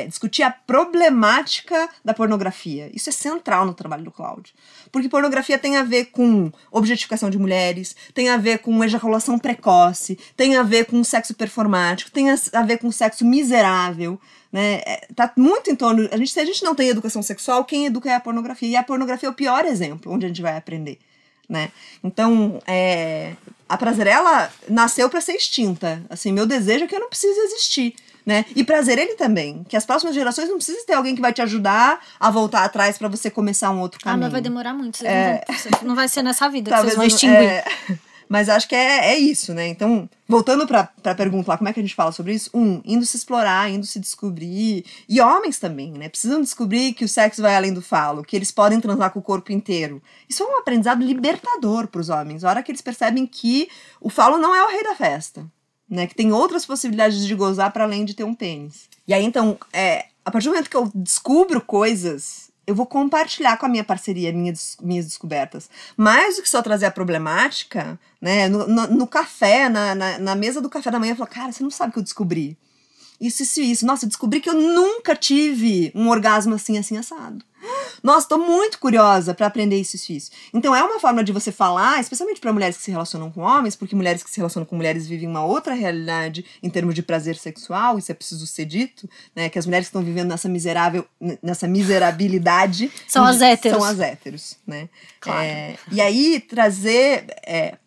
discutir a problemática da pornografia. Isso é central no trabalho do Cláudio. Porque pornografia tem a ver com objetificação de mulheres, tem a ver com ejaculação precoce, tem a ver com sexo performático, tem a ver com sexo miserável, né? Tá muito em torno... Se a gente não tem educação sexual, quem educa é a pornografia. E a pornografia é o pior exemplo onde a gente vai aprender, né? Então, a Prazerela nasceu para ser extinta. Assim, meu desejo é que eu não precise existir, né? E Prazerele também, que as próximas gerações não precisam ter alguém que vai te ajudar a voltar atrás para você começar um outro caminho. Ah, mas vai demorar muito, não vai ser nessa vida que vocês vão extinguir. Mas acho que é isso, né? Então, voltando pra pergunta lá, como é que a gente fala sobre isso? Indo se explorar, indo se descobrir. E homens também, né? Precisam descobrir que o sexo vai além do falo, que eles podem transar com o corpo inteiro. Isso é um aprendizado libertador pros homens. A hora que eles percebem que o falo não é o rei da festa, né? Que tem outras possibilidades de gozar para além de ter um pênis. E aí, então, a partir do momento que eu descubro coisas... Eu vou compartilhar com a minha parceria minhas descobertas. Mais do que só trazer a problemática, né? No café, na mesa do café da manhã, eu falo, cara, você não sabe o que eu descobri. Isso. Nossa, eu descobri que eu nunca tive um orgasmo assim, assim, assado. Nossa, tô muito curiosa pra aprender isso. Então é uma forma de você falar, especialmente pra mulheres que se relacionam com homens, porque mulheres que se relacionam com mulheres vivem uma outra realidade em termos de prazer sexual, isso é preciso ser dito, né? Que as mulheres que estão vivendo nessa miserabilidade são as héteros, né? Claro. E aí trazer,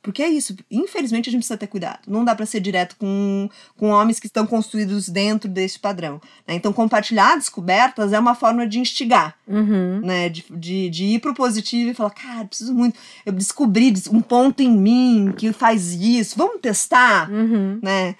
porque é isso, infelizmente a gente precisa ter cuidado, não dá pra ser direto com homens que estão construídos dentro desse padrão, né? Então compartilhar descobertas é uma forma de instigar, uhum, né? De ir pro positivo e falar, cara, preciso muito, eu descobri um ponto em mim que faz isso, vamos testar, uhum, né?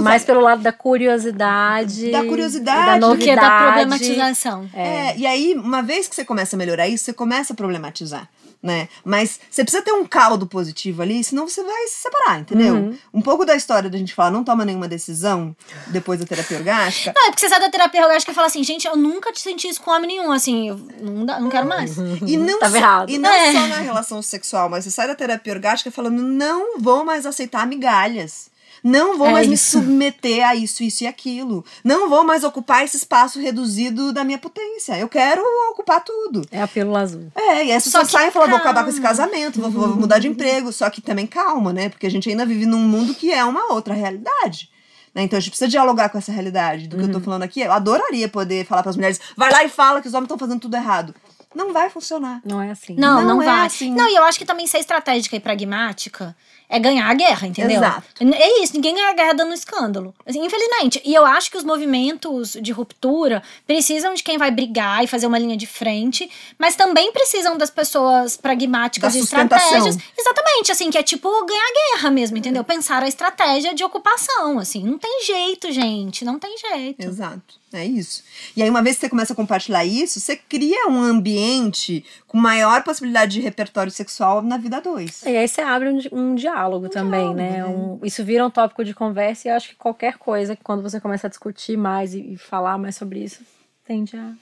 Mais pelo lado da curiosidade. Da curiosidade. Do que da problematização. E aí, uma vez que você começa a melhorar isso, você começa a problematizar, né? Mas você precisa ter um caldo positivo ali, senão você vai se separar, entendeu? Uhum. Um pouco da história da gente falar, não toma nenhuma decisão depois da terapia orgástica. Não, é porque você sai da terapia orgástica e fala assim, gente, eu nunca te senti isso com homem nenhum, assim, eu não quero mais. E não, tá errado. E não só na relação sexual, mas você sai da terapia orgástica falando, não vou mais aceitar migalhas. Não vou mais me submeter a isso e aquilo. Não vou mais ocupar esse espaço reduzido da minha potência. Eu quero ocupar tudo. É a pílula azul. E aí você só sai e fala, vou acabar com esse casamento, vou mudar de emprego. Só que também calma, né? Porque a gente ainda vive num mundo que é uma outra realidade. Né? Então a gente precisa dialogar com essa realidade do que eu tô falando aqui. Eu adoraria poder falar pras mulheres, vai lá e fala que os homens estão fazendo tudo errado. Não vai funcionar. Não é assim. Não vai. Assim. Não, e eu acho que também ser estratégica e pragmática é ganhar a guerra, entendeu? Exato. É isso, ninguém ganha a guerra dando escândalo. Assim, infelizmente. E eu acho que os movimentos de ruptura precisam de quem vai brigar e fazer uma linha de frente, mas também precisam das pessoas pragmáticas e estratégias. Exatamente, assim, que é tipo ganhar a guerra mesmo, entendeu? Pensar a estratégia de ocupação, assim. Não tem jeito, gente. Não tem jeito. Exato. É isso. E aí, uma vez que você começa a compartilhar isso, você cria um ambiente com maior possibilidade de repertório sexual na vida 2. E aí você abre um diálogo também, né? Isso vira um tópico de conversa e eu acho que qualquer coisa, que quando você começa a discutir mais e falar mais sobre isso, tende a...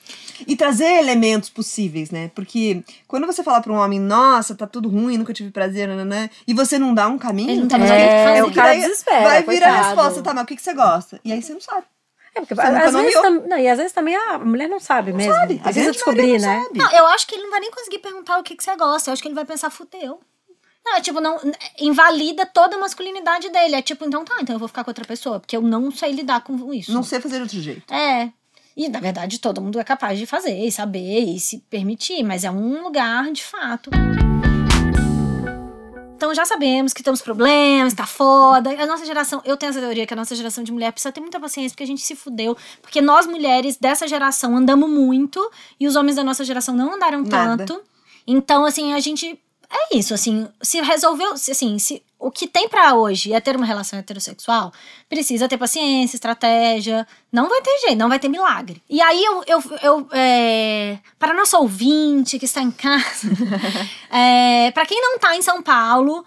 E trazer elementos possíveis, né? Porque quando você fala pra um homem, nossa, tá tudo ruim, nunca tive prazer, né? E você não dá um caminho... Ele não tá mais o que fazer. O cara desespera, vai vir a resposta, tá, mas o que você gosta? E aí você não sabe. Porque às vezes também a mulher não sabe mesmo. Sabe. Às vezes eu descobri, né? Não, eu acho que ele não vai nem conseguir perguntar o que você gosta. Eu acho que ele vai pensar, fudeu. Não, invalida toda a masculinidade dele. É tipo, então eu vou ficar com outra pessoa. Porque eu não sei lidar com isso. Não sei fazer de outro jeito. E, na verdade, todo mundo é capaz de fazer e saber e se permitir. Mas é um lugar, de fato... Então já sabemos que temos problemas, tá foda. A nossa geração, eu tenho essa teoria que a nossa geração de mulher precisa ter muita paciência porque a gente se fudeu. Porque nós mulheres dessa geração andamos muito e os homens da nossa geração não andaram tanto. Então, assim, a gente... É isso, assim, se resolveu... Assim, o que tem pra hoje é ter uma relação heterossexual, precisa ter paciência, estratégia, não vai ter jeito, não vai ter milagre. E aí para nosso ouvinte que está em casa, pra quem não tá em São Paulo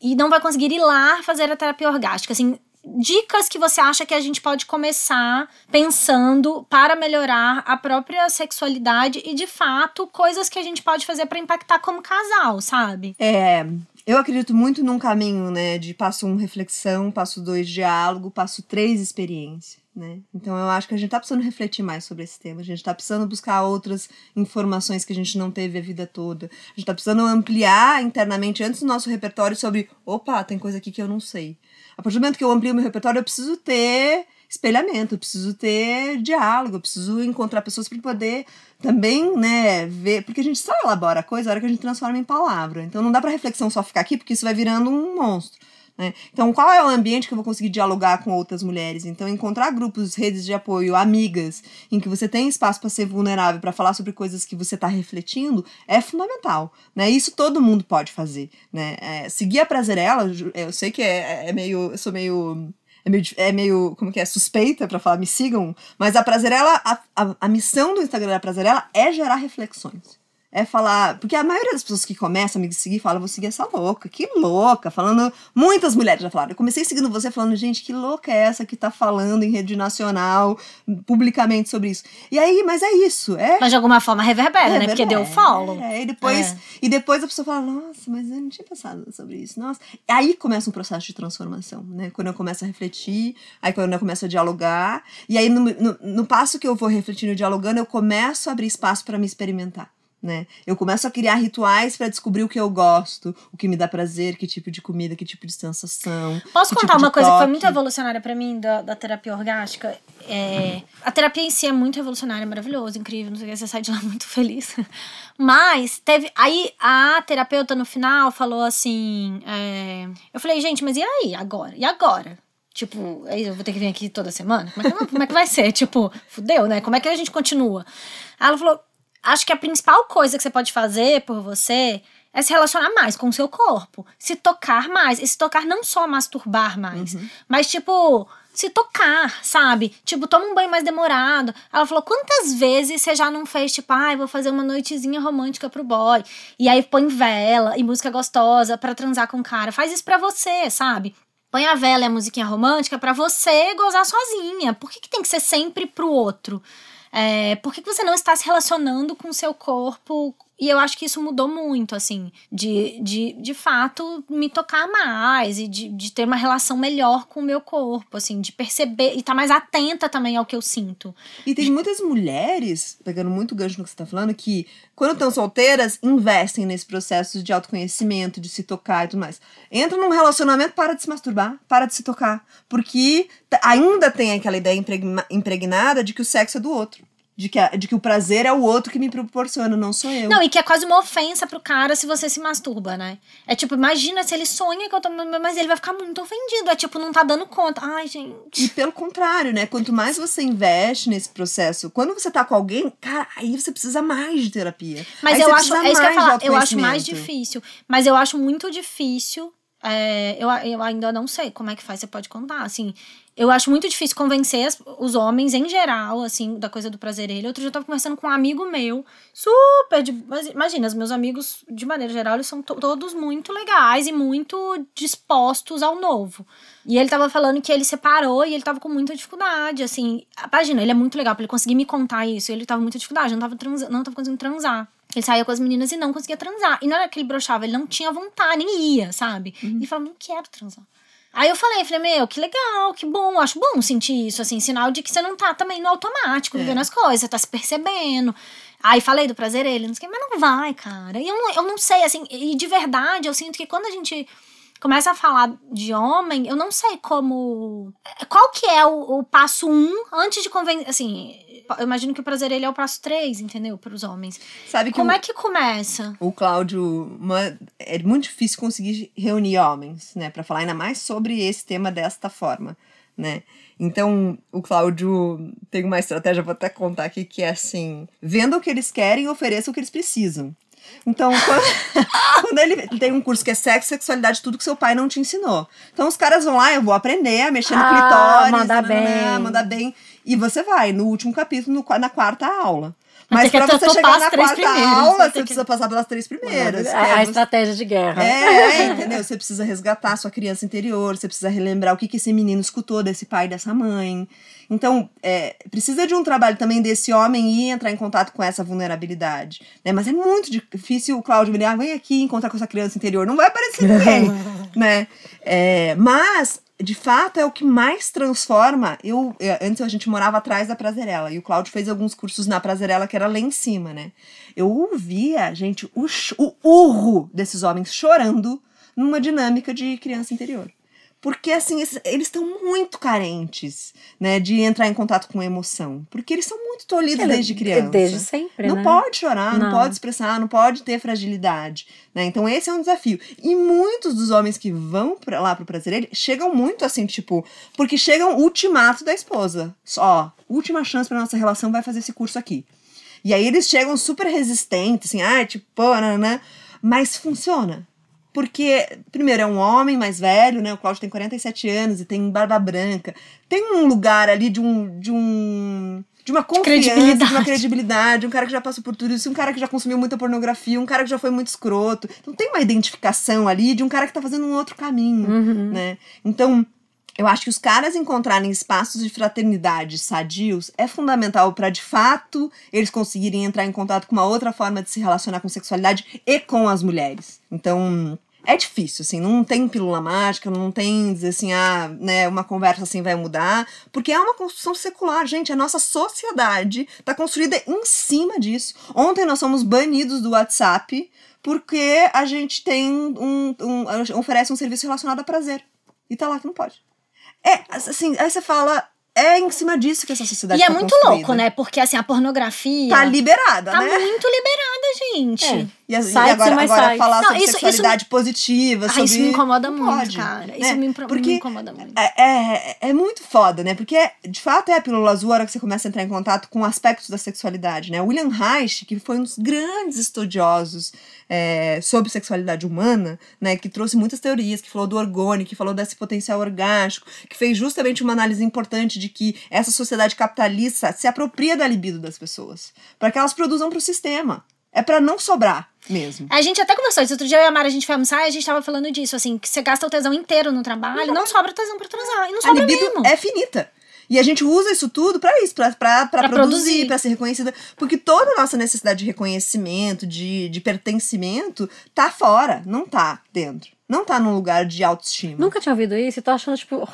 e não vai conseguir ir lá fazer a terapia orgástica, assim, dicas que você acha que a gente pode começar pensando para melhorar a própria sexualidade e, de fato, coisas que a gente pode fazer para impactar como casal, sabe? Eu acredito muito num caminho, né, de passo 1, reflexão, passo 2, diálogo, passo 3, experiência, né? Então eu acho que a gente tá precisando refletir mais sobre esse tema, a gente tá precisando buscar outras informações que a gente não teve a vida toda, a gente tá precisando ampliar internamente antes o nosso repertório sobre, opa, tem coisa aqui que eu não sei. A partir do momento que eu amplio meu repertório, eu preciso ter espelhamento, eu preciso ter diálogo, eu preciso encontrar pessoas para poder também, né, ver, porque a gente só elabora a coisa a hora que a gente transforma em palavra, então não dá para reflexão só ficar aqui, porque isso vai virando um monstro, né? Então qual é o ambiente que eu vou conseguir dialogar com outras mulheres? Então encontrar grupos, redes de apoio, amigas, em que você tem espaço para ser vulnerável, para falar sobre coisas que você está refletindo, é fundamental, né? Isso todo mundo pode fazer, né? Seguir a Prazerela, eu sei que é meio, como que é, suspeita pra falar, me sigam, mas a Prazerela, a missão do Instagram da Prazerela é gerar reflexões. é falar... Porque a maioria das pessoas que começam a me seguir fala, vou seguir essa louca, que louca, falando... Muitas mulheres já falaram, eu comecei seguindo você falando, gente, que louca é essa que tá falando em rede nacional, publicamente sobre isso. E aí, mas é isso, é... Mas de alguma forma reverbera, né? Porque deu follow. E depois a pessoa fala, nossa, mas eu não tinha pensado sobre isso, nossa. Aí começa um processo de transformação, né? Quando eu começo a refletir, aí quando eu começo a dialogar, e aí no passo que eu vou refletindo e dialogando, eu começo a abrir espaço para me experimentar. Né? Eu começo a criar rituais pra descobrir o que eu gosto, o que me dá prazer, que tipo de comida, que tipo de sensação. Posso contar uma coisa que foi muito revolucionária pra mim da terapia orgástica? A terapia em si é muito revolucionária, maravilhosa, incrível, não sei o que, você sai de lá muito feliz. Mas teve... Aí a terapeuta no final falou assim... Eu falei, gente, mas e aí? Agora? E agora? Tipo, eu vou ter que vir aqui toda semana? Como é que vai ser? Tipo, fudeu, né? Como é que a gente continua? Aí ela falou... Acho que a principal coisa que você pode fazer por você é se relacionar mais com o seu corpo. Se tocar mais. E se tocar não só masturbar mais. Uhum. Mas, tipo, se tocar, sabe? Tipo, toma um banho mais demorado. Ela falou, quantas vezes você já não fez, tipo, ai, vou fazer uma noitezinha romântica pro boy. E aí põe vela e música gostosa pra transar com o cara. Faz isso pra você, sabe? Põe a vela e a musiquinha romântica pra você gozar sozinha. Por que tem que ser sempre pro outro? Por que você não está se relacionando com o seu corpo? E eu acho que isso mudou muito, assim, de fato me tocar mais e de ter uma relação melhor com o meu corpo, assim, de perceber e estar mais atenta também ao que eu sinto. E tem muitas mulheres, pegando muito gancho no que você está falando, que quando estão solteiras, investem nesse processo de autoconhecimento, de se tocar e tudo mais. Entra num relacionamento, para de se masturbar, para de se tocar, porque ainda tem aquela ideia impregnada de que o sexo é do outro. De que o prazer é o outro que me proporciona, não sou eu. Não, e que é quase uma ofensa pro cara se você se masturba, né? É tipo, imagina se ele sonha que eu tô... Mas ele vai ficar muito ofendido. É tipo, não tá dando conta. Ai, gente. E pelo contrário, né? Quanto mais você investe nesse processo, quando você tá com alguém, cara, aí você precisa mais de terapia. Mas aí eu acho... É isso que eu ia falar. Eu acho mais difícil. Mas eu acho muito difícil... Eu ainda não sei como é que faz, você pode contar, assim... Eu acho muito difícil convencer os homens em geral, assim, da coisa do prazerela. Outro dia eu tava conversando com um amigo meu, super... Imagina, os meus amigos, de maneira geral, eles são todos muito legais e muito dispostos ao novo. E ele tava falando que ele separou e ele tava com muita dificuldade, assim... Imagina, ele é muito legal, pra ele conseguir me contar isso, ele tava com muita dificuldade, não tava conseguindo transar. Ele saía com as meninas e não conseguia transar. E na hora que ele broxava, ele não tinha vontade, nem ia, sabe? Uhum. Ele falava, não quero transar. Aí eu falei, meu, que legal, que bom, acho bom sentir isso, assim, sinal de que você não tá também no automático, vivendo as coisas, você tá se percebendo. Aí falei do prazerela, não sei o que, mas não vai, cara. E eu não sei, assim, e de verdade, eu sinto que quando a gente começa a falar de homem, eu não sei como... Qual que é o passo 1 antes de convencer, assim... Eu imagino que o prazerela é o passo 3, entendeu? Para os homens. Sabe que como é que começa? O Cláudio... É muito difícil conseguir reunir homens, né? Para falar ainda mais sobre esse tema desta forma, né? Então, o Cláudio tem uma estratégia, vou até contar aqui, que é assim... Venda o que eles querem e ofereça o que eles precisam. Então, quando ele tem um curso que é sexo, sexualidade, tudo que seu pai não te ensinou. Então, os caras vão lá, eu vou aprender a mexer no clitóris. Mandar bem. E você vai, no último capítulo, na quarta aula. Mas pra você chegar na quarta aula, você precisa passar pelas 3 primeiras. A estratégia de guerra. Entendeu? Você precisa resgatar a sua criança interior, você precisa relembrar o que esse menino escutou desse pai e dessa mãe. Então, precisa de um trabalho também desse homem ir entrar em contato com essa vulnerabilidade, né? Mas é muito difícil o Cláudio me vem aqui encontrar com essa criança interior. Não vai aparecer ninguém, né? Mas... De fato, é o que mais transforma. Antes a gente morava atrás da prazerela. E o Cláudio fez alguns cursos na prazerela, que era lá em cima, né? Eu ouvia, gente, o urro desses homens chorando numa dinâmica de criança interior. Porque, assim, eles estão muito carentes, né? De entrar em contato com emoção. Porque eles são muito tolhidos desde criança. Desde sempre, né? Não pode chorar, não pode expressar, não pode ter fragilidade, né? Então, esse é um desafio. E muitos dos homens que vão lá pro prazerela chegam muito assim, tipo... Porque chegam o ultimato da esposa. Só, última chance pra nossa relação, vai fazer esse curso aqui. E aí, eles chegam super resistentes, assim, mas funciona. Porque, primeiro, é um homem mais velho, né? O Cláudio tem 47 anos e tem barba branca. Tem um lugar ali de um de uma confiança, de uma credibilidade, um cara que já passou por tudo isso, um cara que já consumiu muita pornografia, um cara que já foi muito escroto. Então tem uma identificação ali de um cara que tá fazendo um outro caminho, uhum, né? Então, eu acho que os caras encontrarem espaços de fraternidade sadios é fundamental para, de fato, eles conseguirem entrar em contato com uma outra forma de se relacionar com sexualidade e com as mulheres. Então, é difícil, assim, não tem pílula mágica, não tem dizer assim, ah, né, uma conversa assim vai mudar, porque é uma construção secular, gente, a nossa sociedade tá construída em cima disso. Ontem nós somos banidos do WhatsApp porque a gente tem oferece um serviço relacionado a prazer, e tá lá que não pode. É, assim, aí você fala... É em cima disso que essa sociedade tá construída. E é muito louco, né? Porque, assim, a pornografia... Tá liberada, né? Tá muito liberada, gente. É. E agora falar sobre sexualidade positiva, sobre... Ah, isso me incomoda muito, cara. Isso me incomoda muito. É muito foda, né? Porque, de fato, é a pílula azul a hora que você começa a entrar em contato com aspectos da sexualidade, né? William Reich, que foi um dos grandes estudiosos sobre sexualidade humana, né? Que trouxe muitas teorias, que falou do orgônio, que falou desse potencial orgástico, que fez justamente uma análise importante de que essa sociedade capitalista se apropria da libido das pessoas, para que elas produzam para o sistema. É para não sobrar mesmo. A gente até conversou isso. Outro dia eu e a Mara, a gente foi almoçar e a gente tava falando disso, assim, que você gasta o tesão inteiro no trabalho, não sobra tesão para transar, e não sobra mesmo. A libido é finita. E a gente usa isso tudo para isso, para produzir, para ser reconhecida. Porque toda a nossa necessidade de reconhecimento, de pertencimento, tá fora, não tá dentro. Não tá num lugar de autoestima. Nunca tinha ouvido isso e tô achando, tipo...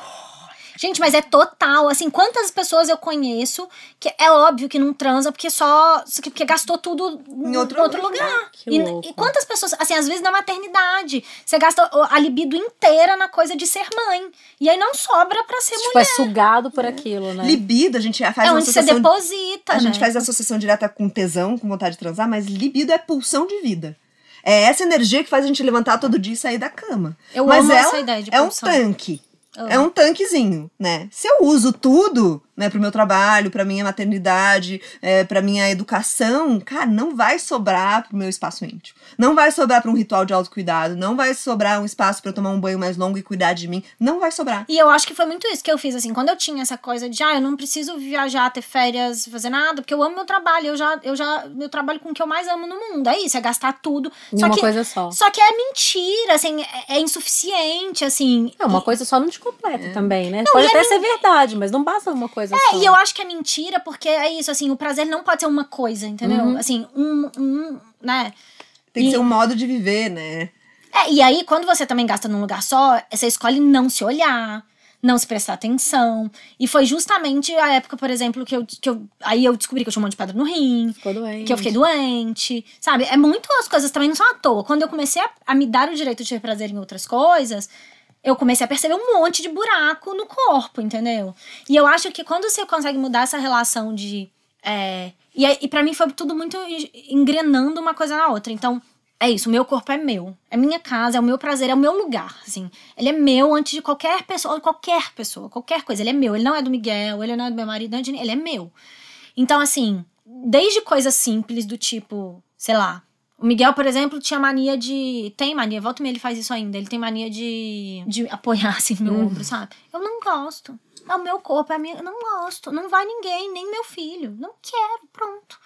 Gente, mas é total, assim, quantas pessoas eu conheço que é óbvio que não transa porque gastou tudo em outro lugar. E quantas pessoas, assim, às vezes na maternidade, você gasta a libido inteira na coisa de ser mãe. E aí não sobra pra ser mulher. Tipo, é sugado por aquilo, né? Libido, a gente faz onde você deposita, né? A gente faz associação direta com tesão, com vontade de transar, mas libido é pulsão de vida. É essa energia que faz a gente levantar todo dia e sair da cama. Mas essa ideia de pulsão. É um tanque. É um tanquezinho, né? Se eu uso tudo, né, pro meu trabalho, pra minha maternidade, pra minha educação, cara, não vai sobrar pro meu espaço íntimo. Não vai sobrar pra um ritual de autocuidado, não vai sobrar um espaço pra eu tomar um banho mais longo e cuidar de mim, não vai sobrar. E eu acho que foi muito isso que eu fiz, assim, quando eu tinha essa coisa de, eu não preciso viajar, ter férias, fazer nada, porque eu amo meu trabalho, eu trabalho com o que eu mais amo no mundo, é isso, é gastar tudo. Só que é mentira, assim, é insuficiente, assim. É, uma coisa só não te completa também, né? Não, pode até ser verdade, mas não basta uma coisa só. E eu acho que é mentira, porque é isso, assim, o prazer não pode ser uma coisa, entendeu? Uhum. Assim, né? Tem que ser um modo de viver, né? E aí, quando você também gasta num lugar só, você escolhe não se olhar, não se prestar atenção. E foi justamente a época, por exemplo, que eu descobri que eu tinha um monte de pedra no rim. Ficou doente. Que eu fiquei doente, sabe? É muito, as coisas também não são à toa. Quando eu comecei a me dar o direito de ter prazer em outras coisas, eu comecei a perceber um monte de buraco no corpo, entendeu? E eu acho que quando você consegue mudar essa relação de... E pra mim foi tudo muito engrenando uma coisa na outra. Então, é isso. O meu corpo é meu. É minha casa, é o meu prazer, é o meu lugar, assim. Ele é meu antes de qualquer pessoa, qualquer coisa. Ele é meu. Ele não é do Miguel, ele não é do meu marido, não é de ninguém. Ele é meu. Então, assim, desde coisas simples do tipo, sei lá, o Miguel, por exemplo, tem mania, volta e meia ele faz isso ainda, ele tem mania de apoiar assim no meu ombro, sabe? Eu não gosto. É o meu corpo, é a minha... Eu não gosto. Não vai ninguém, nem meu filho. Não quero, pronto.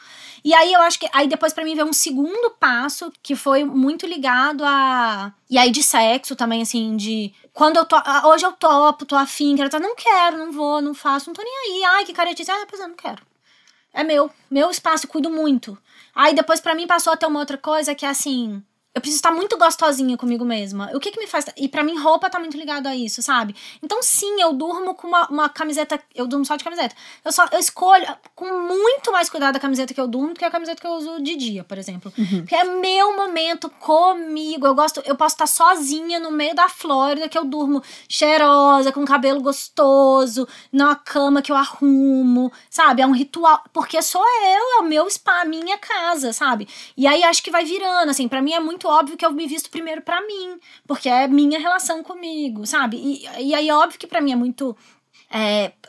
E aí eu acho que... Aí depois pra mim veio um segundo passo que foi muito ligado a... E aí de sexo também, assim, de... Quando eu tô... Hoje eu topo, tô afim, quero... Não quero, não vou, não faço, não tô nem aí. Ai, que caretice. Pois eu não quero. É meu espaço, cuido muito. Aí depois pra mim passou a ter uma outra coisa que é assim... Eu preciso estar muito gostosinha comigo mesma. O que me faz... E pra mim, roupa tá muito ligado a isso, sabe? Então, sim, eu durmo com uma camiseta... Eu durmo só de camiseta. Eu escolho com muito mais cuidado a camiseta que eu durmo do que a camiseta que eu uso de dia, por exemplo. Uhum. Porque é meu momento comigo. Eu posso estar sozinha no meio da Flórida, que eu durmo cheirosa, com cabelo gostoso, numa cama que eu arrumo, sabe? É um ritual. Porque sou eu, é o meu spa, a minha casa, sabe? E aí, acho que vai virando, assim. Pra mim, é muito óbvio que eu me visto primeiro pra mim, porque é minha relação comigo, sabe? E aí, óbvio que pra mim é muito...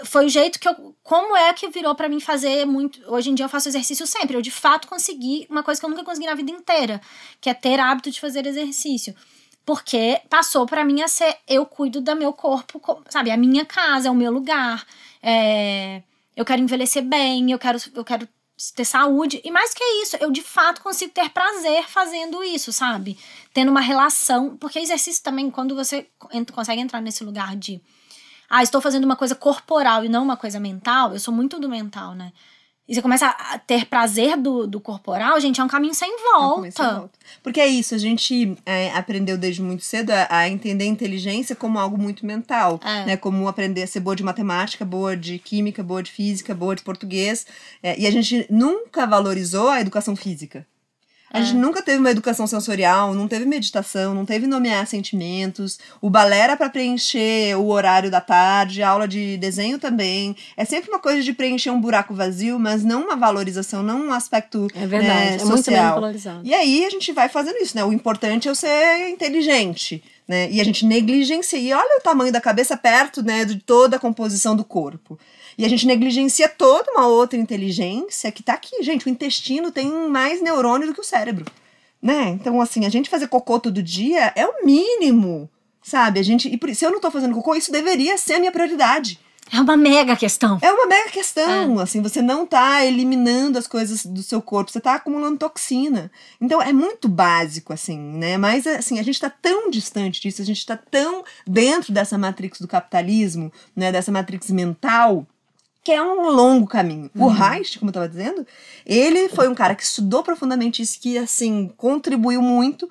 foi o jeito que eu... Como é que virou pra mim fazer muito... Hoje em dia eu faço exercício sempre. Eu, de fato, consegui uma coisa que eu nunca consegui na vida inteira, que é ter hábito de fazer exercício. Porque passou pra mim a ser... Eu cuido do meu corpo, sabe? A minha casa, o meu lugar. eu quero envelhecer bem, eu quero ter saúde. E mais que isso, eu de fato consigo ter prazer fazendo isso, sabe? Tendo uma relação, porque exercício também, quando você consegue entrar nesse lugar de estou fazendo uma coisa corporal e não uma coisa mental, eu sou muito do mental, né? E você começa a ter prazer do corporal, gente, é um caminho sem volta. Porque é isso, a gente aprendeu desde muito cedo a entender a inteligência como algo muito mental, né? Como aprender a ser boa de matemática, boa de química, boa de física, boa de português. E a gente nunca valorizou a educação física. A gente nunca teve uma educação sensorial, não teve meditação, não teve nomear sentimentos. O balé era pra preencher o horário da tarde, a aula de desenho também. É sempre uma coisa de preencher um buraco vazio, mas não uma valorização, não um aspecto social. É verdade, é muito bem valorizado. E aí a gente vai fazendo isso, né? O importante é eu ser inteligente, né? E a gente negligencia, olha o tamanho da cabeça perto, né, de toda a composição do corpo. E a gente negligencia toda uma outra inteligência que tá aqui, gente. O intestino tem mais neurônio do que o cérebro, né? Então, assim, a gente fazer cocô todo dia é o mínimo, sabe? E se eu não tô fazendo cocô, isso deveria ser a minha prioridade. É uma mega questão. É uma mega questão, assim, você não tá eliminando as coisas do seu corpo, você tá acumulando toxina. Então, é muito básico, assim, né? Mas, assim, a gente tá tão distante disso, a gente tá tão dentro dessa matrix do capitalismo, né? Dessa matrix mental, que é um longo caminho. O Reich, como eu estava dizendo, ele foi um cara que estudou profundamente isso, que, assim, contribuiu muito.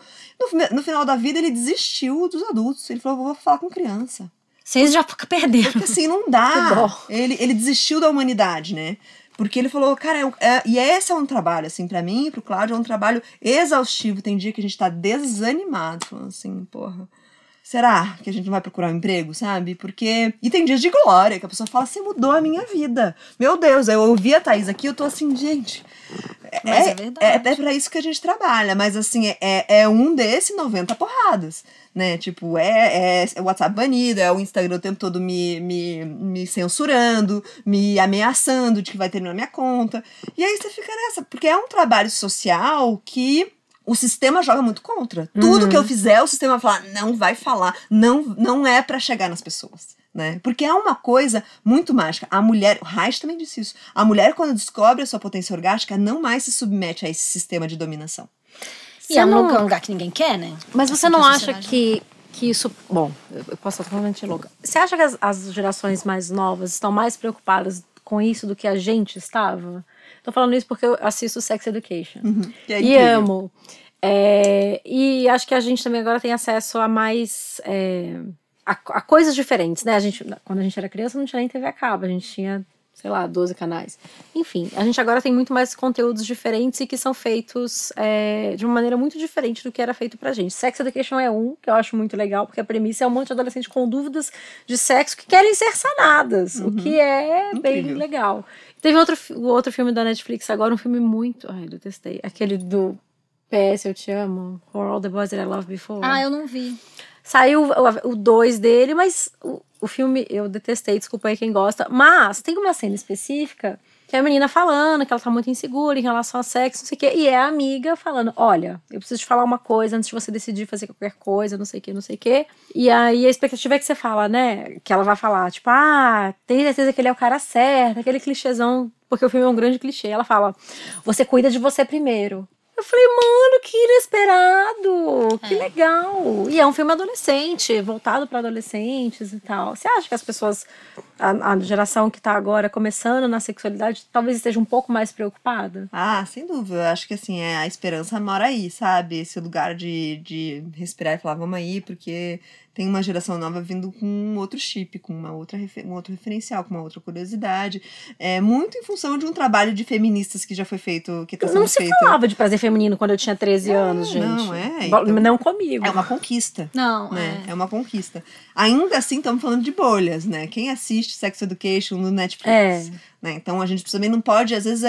No final da vida, ele desistiu dos adultos. Ele falou, vou falar com criança. Vocês já perderam. Porque, assim, não dá. Ele desistiu da humanidade, né? Porque ele falou, cara, e esse é um trabalho, assim, pra mim e pro Cláudio, é um trabalho exaustivo. Tem dia que a gente tá desanimado, falando assim, porra. Será que a gente não vai procurar um emprego, sabe? Porque... E tem dias de glória, que a pessoa fala, você mudou a minha vida. Meu Deus, eu ouvi a Thaís aqui, eu tô assim, gente... Mas é verdade. É pra isso que a gente trabalha, mas assim, é um desses 90 porradas, né? Tipo, é o WhatsApp banido, é o Instagram o tempo todo me censurando, me ameaçando de que vai terminar minha conta. E aí você fica nessa, porque é um trabalho social que... O sistema joga muito contra. Tudo que eu fizer, o sistema vai falar, não vai falar, não é pra chegar nas pessoas, né? Porque é uma coisa muito mágica. A mulher, o Reich também disse isso, a mulher quando descobre a sua potência orgástica, não mais se submete a esse sistema de dominação. E é um lugar que ninguém quer, né? Mas você não acha que isso... Bom, eu posso estar totalmente louca. Você acha que as gerações mais novas estão mais preocupadas com isso do que a gente estava? Tô falando isso porque eu assisto Sex Education. E amo. E acho que a gente também agora tem acesso a mais... a coisas diferentes, né? Quando a gente era criança, não tinha nem TV a cabo. A gente tinha, sei lá, 12 canais. Enfim, a gente agora tem muito mais conteúdos diferentes e que são feitos de uma maneira muito diferente do que era feito pra gente. Sex Education é um, que eu acho muito legal, porque a premissa é um monte de adolescente com dúvidas de sexo que querem ser sanadas. O que é incrível. Bem legal. Teve outro filme da Netflix agora, um filme muito... Ai, detestei. Aquele do PS, Eu Te Amo. For All the Boys That I Loved Before. Ah, eu não vi. Saiu o 2 dele, mas o filme eu detestei. Desculpa aí quem gosta. Mas tem uma cena específica que é a menina falando que ela tá muito insegura em relação a sexo, não sei o quê. E é a amiga falando, olha, eu preciso te falar uma coisa antes de você decidir fazer qualquer coisa, não sei o quê, não sei o quê. E aí a expectativa é que você fala, né? Que ela vai falar, tipo, tem certeza que ele é o cara certo, aquele clichêzão, porque o filme é um grande clichê. Ela fala, você cuida de você primeiro. Eu falei, mano, que inesperado, que legal. E é um filme adolescente, voltado para adolescentes e tal. Você acha que as pessoas, a geração que tá agora começando na sexualidade, talvez esteja um pouco mais preocupada? Ah, sem dúvida. Eu acho que assim, a esperança mora aí, sabe? Esse lugar de respirar e falar, vamos aí, porque... Tem uma geração nova vindo com um outro chip, com um outro referencial, com uma outra curiosidade. Muito em função de um trabalho de feministas que já foi feito... Que tá sendo feito. Falava de prazer feminino quando eu tinha 13 anos, gente. Não, então, não comigo. É uma conquista. Não, né? É uma conquista. Ainda assim, estamos falando de bolhas, né? Quem assiste Sex Education no Netflix... Né? Então a gente também não pode, às vezes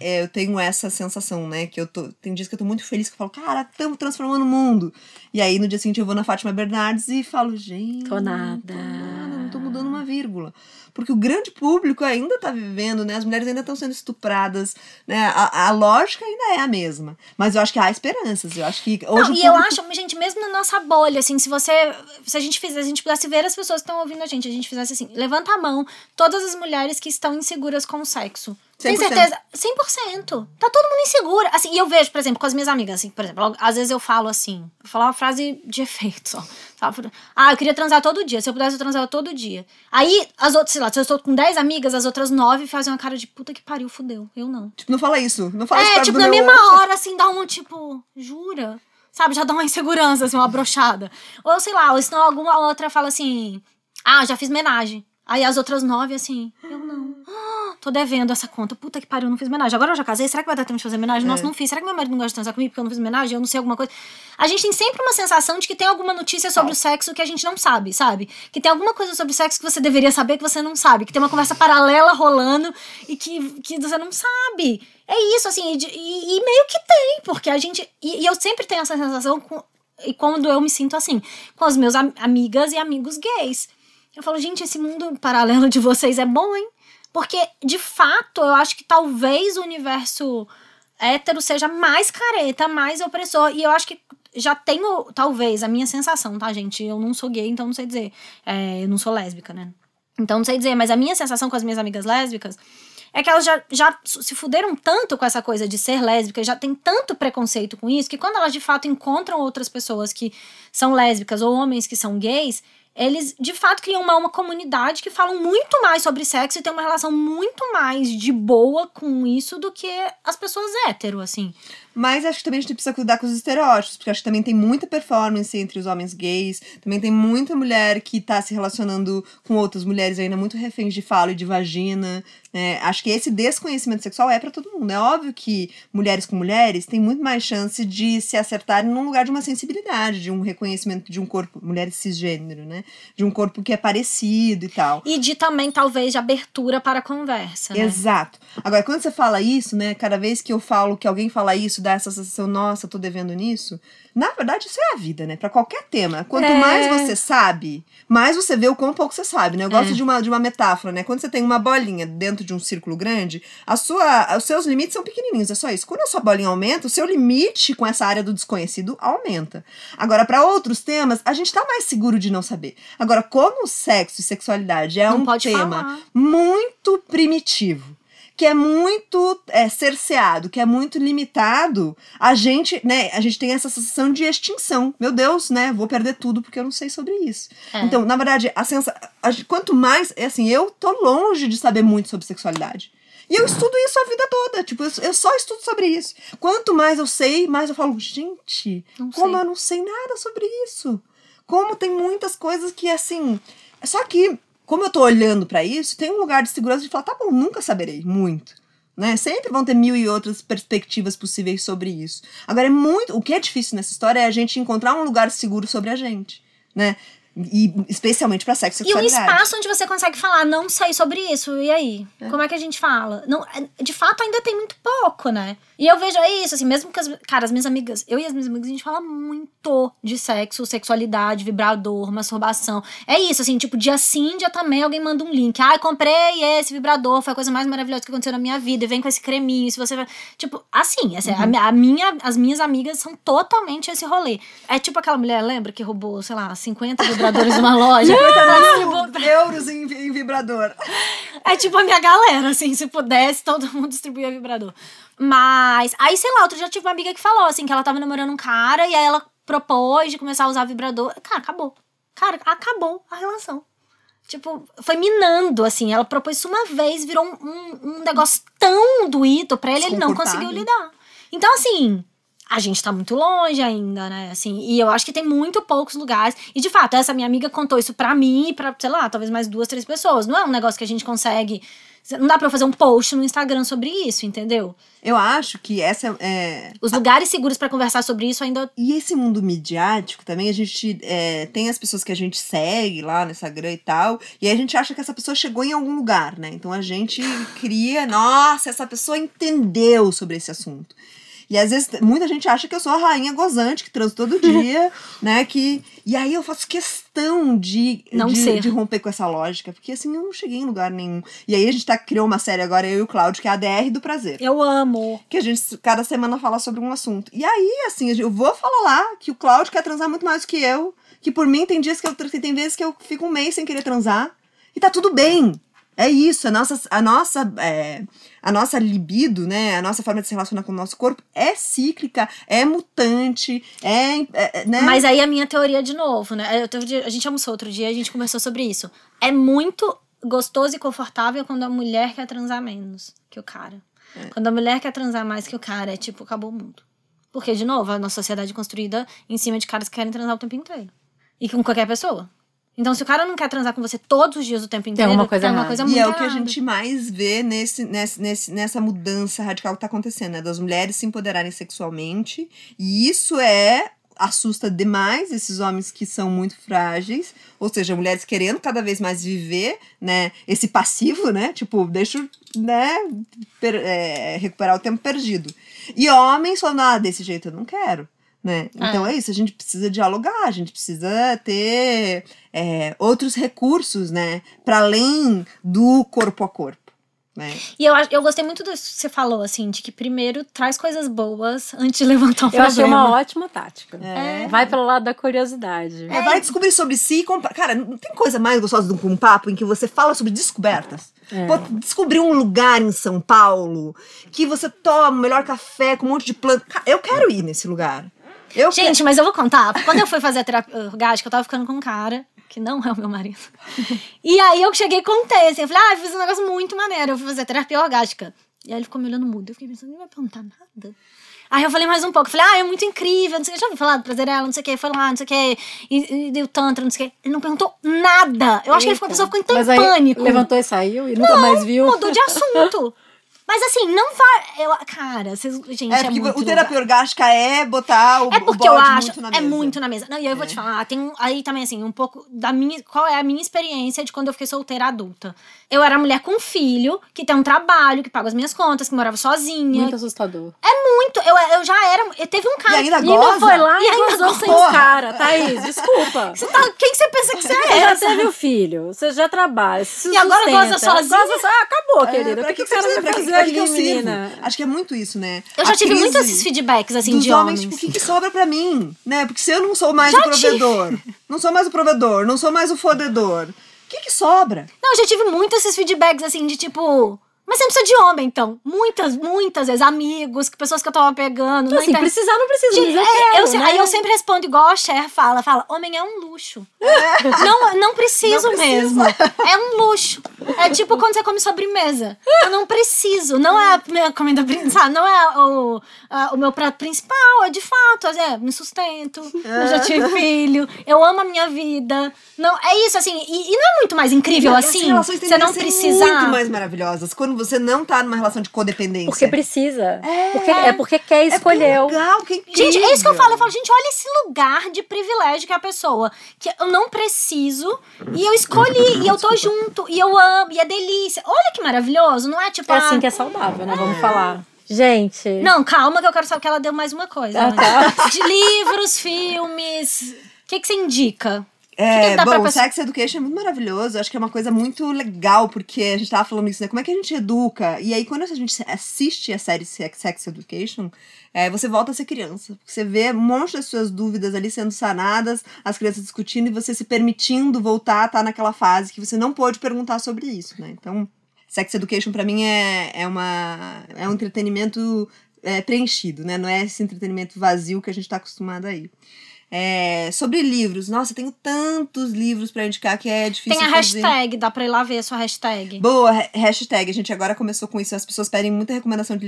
eu tenho essa sensação, né, que tem dias que eu tô muito feliz, que eu falo, cara, estamos transformando o mundo, e aí no dia seguinte eu vou na Fátima Bernardes e falo, gente, tô nada, não tô mudando mudando uma vírgula. Porque o grande público ainda está vivendo, né? As mulheres ainda estão sendo estupradas, né? A lógica ainda é a mesma. Mas eu acho que há esperanças. Eu acho que hoje eu acho, gente, mesmo na nossa bolha, assim, se a gente pudesse ver as pessoas que estão ouvindo a gente fizesse assim, levanta a mão, todas as mulheres que estão inseguras com o sexo. 100%. Tem certeza? 100%. Tá todo mundo inseguro. Assim, e eu vejo, por exemplo, com as minhas amigas, assim, por exemplo, às vezes eu falo assim, vou falar uma frase de efeito só. Sabe? Ah, eu queria transar todo dia. Se eu pudesse, eu transava todo dia. Aí, as outras, sei lá, se eu estou com 10 amigas, as outras 9 fazem uma cara de puta que pariu, fudeu. Eu não. Tipo, não fala isso. Não fala isso. É, tipo, na mesma hora, assim, dá um tipo, jura? Sabe? Já dá uma insegurança, assim, uma brochada. Ou sei lá, ou senão alguma outra fala assim, ah, já fiz homenagem. Aí as outras 9, assim, eu não. Tô devendo essa conta. Puta que pariu, eu não fiz homenagem. Agora eu já casei, será que vai dar tempo de fazer homenagem? É. Nossa, não fiz. Será que meu marido não gosta de transar comigo porque eu não fiz homenagem? Eu não sei alguma coisa. A gente tem sempre uma sensação de que tem alguma notícia sobre o sexo que a gente não sabe, sabe? Que tem alguma coisa sobre o sexo que você deveria saber que você não sabe. Que tem uma conversa paralela rolando e que você não sabe. É isso, assim, e meio que tem, porque a gente... E eu sempre tenho essa sensação quando eu me sinto assim, com as meus amigas e amigos gays. Eu falo, gente, esse mundo paralelo de vocês é bom, hein? Porque, de fato, eu acho que talvez o universo hétero seja mais careta, mais opressor. E eu acho que já tenho, talvez, a minha sensação, tá, gente? Eu não sou gay, então não sei dizer. Eu não sou lésbica, né? Então não sei dizer. Mas a minha sensação com as minhas amigas lésbicas é que elas já se fuderam tanto com essa coisa de ser lésbica, já tem tanto preconceito com isso, que quando elas, de fato, encontram outras pessoas que são lésbicas ou homens que são gays... Eles, de fato, criam uma comunidade que falam muito mais sobre sexo e tem uma relação muito mais de boa com isso do que as pessoas hétero, assim. Mas acho que também a gente precisa cuidar com os estereótipos, porque acho que também tem muita performance entre os homens gays, também tem muita mulher que tá se relacionando com outras mulheres ainda muito reféns de falo e de vagina, né? Acho que esse desconhecimento sexual é pra todo mundo. É óbvio que mulheres com mulheres têm muito mais chance de se acertarem num lugar de uma sensibilidade, de um reconhecimento de um corpo, mulheres cisgênero, né? De um corpo que é parecido e tal. E de também, talvez, de abertura para a conversa, né? Exato. Agora, quando você fala isso, né? Cada vez que eu falo que alguém fala isso, dá essa sensação, nossa, tô devendo nisso. Na verdade, isso é a vida, né? Pra qualquer tema. Quanto mais você sabe, mais você vê o quão pouco você sabe, né? Eu gosto de uma metáfora, né? Quando você tem uma bolinha dentro de um círculo grande, os seus limites são pequenininhos, é só isso. Quando a sua bolinha aumenta, o seu limite com essa área do desconhecido aumenta. Agora, pra outros temas, a gente tá mais seguro de não saber. Agora, como sexo e sexualidade é um tema muito primitivo, que é muito cerceado, que é muito limitado, a gente, né, a gente tem essa sensação de extinção. Meu Deus, né, vou perder tudo porque eu não sei sobre isso. Então, na verdade, a sensação... Quanto mais... Assim, eu tô longe de saber muito sobre sexualidade. E eu estudo isso a vida toda. Tipo, eu só estudo sobre isso. Quanto mais eu sei, mais eu falo, gente, como eu não sei nada sobre isso. Como tem muitas coisas que, assim... Só que... Como eu tô olhando pra isso, tem um lugar de segurança de falar, tá bom, nunca saberei muito, né? Sempre vão ter mil e outras perspectivas possíveis sobre isso. Agora, o que é difícil nessa história é a gente encontrar um lugar seguro sobre a gente, né? E especialmente pra sexo e sexualidade. E um espaço onde você consegue falar, não sei sobre isso, e aí? Como é que a gente fala? Não, de fato, ainda tem muito pouco, né? E eu vejo isso, assim, mesmo que as minhas amigas, eu e as minhas amigas, a gente fala muito de sexo, sexualidade, vibrador, masturbação. É isso, assim, tipo, dia sim, dia também, alguém manda um link. Ai, comprei esse vibrador, foi a coisa mais maravilhosa que aconteceu na minha vida, e vem com esse creminho, se você... Tipo, assim, as minhas amigas são totalmente esse rolê. É tipo aquela mulher, lembra, que roubou, sei lá, 50 vibradores numa loja? 50 euros em vibrador. É tipo a minha galera, assim, se pudesse, todo mundo distribuía vibrador. Mas, aí sei lá, outro dia eu tive uma amiga que falou, assim, que ela tava namorando um cara e aí ela propôs de começar a usar vibrador. Cara, acabou. Cara, acabou a relação. Tipo, foi minando, assim, ela propôs isso uma vez, virou um negócio tão doído pra ele, ele não conseguiu lidar. Então, assim... A gente tá muito longe ainda, né, assim, e eu acho que tem muito poucos lugares, e de fato, essa minha amiga contou isso pra mim e pra, sei lá, talvez mais 2, 3 pessoas, não é um negócio que a gente consegue, não dá pra eu fazer um post no Instagram sobre isso, entendeu? Eu acho que essa é... Os lugares seguros pra conversar sobre isso ainda... E esse mundo midiático também, a gente tem as pessoas que a gente segue lá no Instagram e tal, e aí a gente acha que essa pessoa chegou em algum lugar, né, então a gente cria, nossa, essa pessoa entendeu sobre esse assunto. E às vezes muita gente acha que eu sou a rainha gozante que transo todo dia, né? E aí eu faço questão de romper com essa lógica, porque assim eu não cheguei em lugar nenhum. E aí a gente criou uma série agora, eu e o Cláudio, que é a DR do Prazer. Eu amo. Que a gente cada semana fala sobre um assunto. E aí, assim, eu vou falar lá que o Cláudio quer transar muito mais do que eu, que por mim tem dias tem vezes que eu fico um mês sem querer transar. E tá tudo bem. É isso, a nossa libido, né? A nossa forma de se relacionar com o nosso corpo é cíclica, é mutante, né? Mas aí a minha teoria de novo, né? A gente almoçou outro dia, a gente conversou sobre isso. É muito gostoso e confortável quando a mulher quer transar menos que o cara. É. Quando a mulher quer transar mais que o cara, é tipo, acabou o mundo. Porque, de novo, a nossa sociedade é construída em cima de caras que querem transar o tempo inteiro. E com qualquer pessoa. Então, se o cara não quer transar com você todos os dias o tempo inteiro, tem uma coisa muito errada. E é o que a gente mais vê nessa mudança radical que tá acontecendo, né? Das mulheres se empoderarem sexualmente. E isso assusta demais esses homens que são muito frágeis, ou seja, mulheres querendo cada vez mais viver, né, esse passivo, né, tipo, deixa, né, recuperar o tempo perdido. E homens falando, desse jeito eu não quero, né, então é isso, a gente precisa dialogar, a gente precisa ter outros recursos, né, para além do corpo a corpo. É. E eu gostei muito disso que você falou, assim, de que primeiro traz coisas boas antes de levantar um problema. Eu achei uma ótima tática. Vai pelo lado da curiosidade. Vai descobrir sobre si e Cara, não tem coisa mais gostosa do que um papo em que você fala sobre descobertas. Pode descobrir um lugar em São Paulo que você toma o melhor café com um monte de planta. Eu quero ir nesse lugar. Mas eu vou contar. Quando eu fui fazer a terapia orgástica, eu tava ficando com um cara que não é o meu marido. E aí eu cheguei e contei, assim, eu falei, eu fiz um negócio muito maneiro, eu fui fazer terapia orgástica. E aí ele ficou me olhando mudo, eu fiquei pensando, não vai perguntar nada. Aí eu falei mais um pouco, eu falei, é muito incrível, não sei o que, já ouvi falar do Prazerela, não sei o que, foi lá, não sei o que, e deu tantra, não sei o que. Ele não perguntou nada. Eu acho que a pessoa ficou em tanto pânico. Levantou e saiu e nunca mais viu. Mudou de assunto. Mas assim, não vai... Cara, vocês... Gente, muito o terapia orgástica botar o bode muito na mesa. É porque eu acho, é muito na mesa. Não, e eu vou te falar, tem aí também assim, um pouco da minha... Qual é a minha experiência de quando eu fiquei solteira adulta? Eu era mulher com filho, que tem um trabalho, que paga as minhas contas, que morava sozinha. Muito assustador. É muito. Eu já era... Teve um cara... E ainda foi lá e gozou sem os caras. Thaís, desculpa. Quem você pensa que você é essa? Você já teve o filho, você já trabalha, se sustenta. E agora goza sozinha? Acabou, querida. Por que você vai fazer? Acho que eu sirvo. Acho que é muito isso, né? Eu já tive muitos esses feedbacks, assim, de homens. Tipo, o que sobra pra mim? Né? Porque se eu não sou mais o provedor, não sou mais o fodedor, o que sobra? Não, eu já tive muitos esses feedbacks, assim, de tipo... Mas você não precisa de homem, então. Muitas vezes, amigos, pessoas que eu tava pegando. Então, assim, precisar não precisa. Aí eu sempre respondo igual a Sher fala, homem é um luxo. Não preciso mesmo. É um luxo. É tipo quando você come sobremesa. Eu não preciso. Não é a minha comida principal, não é o meu prato principal. É de fato, me sustento. Eu já tive filho. Eu amo a minha vida. Não, é isso, assim. E não é muito mais incrível, assim? Você não precisa. Muito mais maravilhosas. Quando você não tá numa relação de codependência. Porque precisa. Porque quer, escolheu. Gente, é isso que eu falo. Gente, olha esse lugar de privilégio que é a pessoa. Que eu não preciso e eu escolhi. E eu tô junto. E eu amo. E é delícia. Olha que maravilhoso. Não é tipo... É assim que é saudável, né? Vamos falar. Gente... Não, calma que eu quero saber que ela deu mais uma coisa. Tá. De livros, filmes... O que você indica? O Sex Education é muito maravilhoso. Acho que é uma coisa muito legal, porque a gente tava falando isso, né? Como é que a gente educa? E aí, quando a gente assiste a série Sex Education, você volta a ser criança. Porque você vê um monte das suas dúvidas ali sendo sanadas, as crianças discutindo e você se permitindo voltar a estar naquela fase que você não pôde perguntar sobre isso, né? Então, Sex Education, pra mim, é um entretenimento preenchido, né? Não é esse entretenimento vazio que a gente tá acostumado aí. Sobre livros. Nossa, eu tenho tantos livros pra indicar que é difícil fazer. Tem a hashtag, dá pra ir lá ver a sua hashtag. Boa, hashtag. A gente agora começou com isso. As pessoas pedem muita recomendação de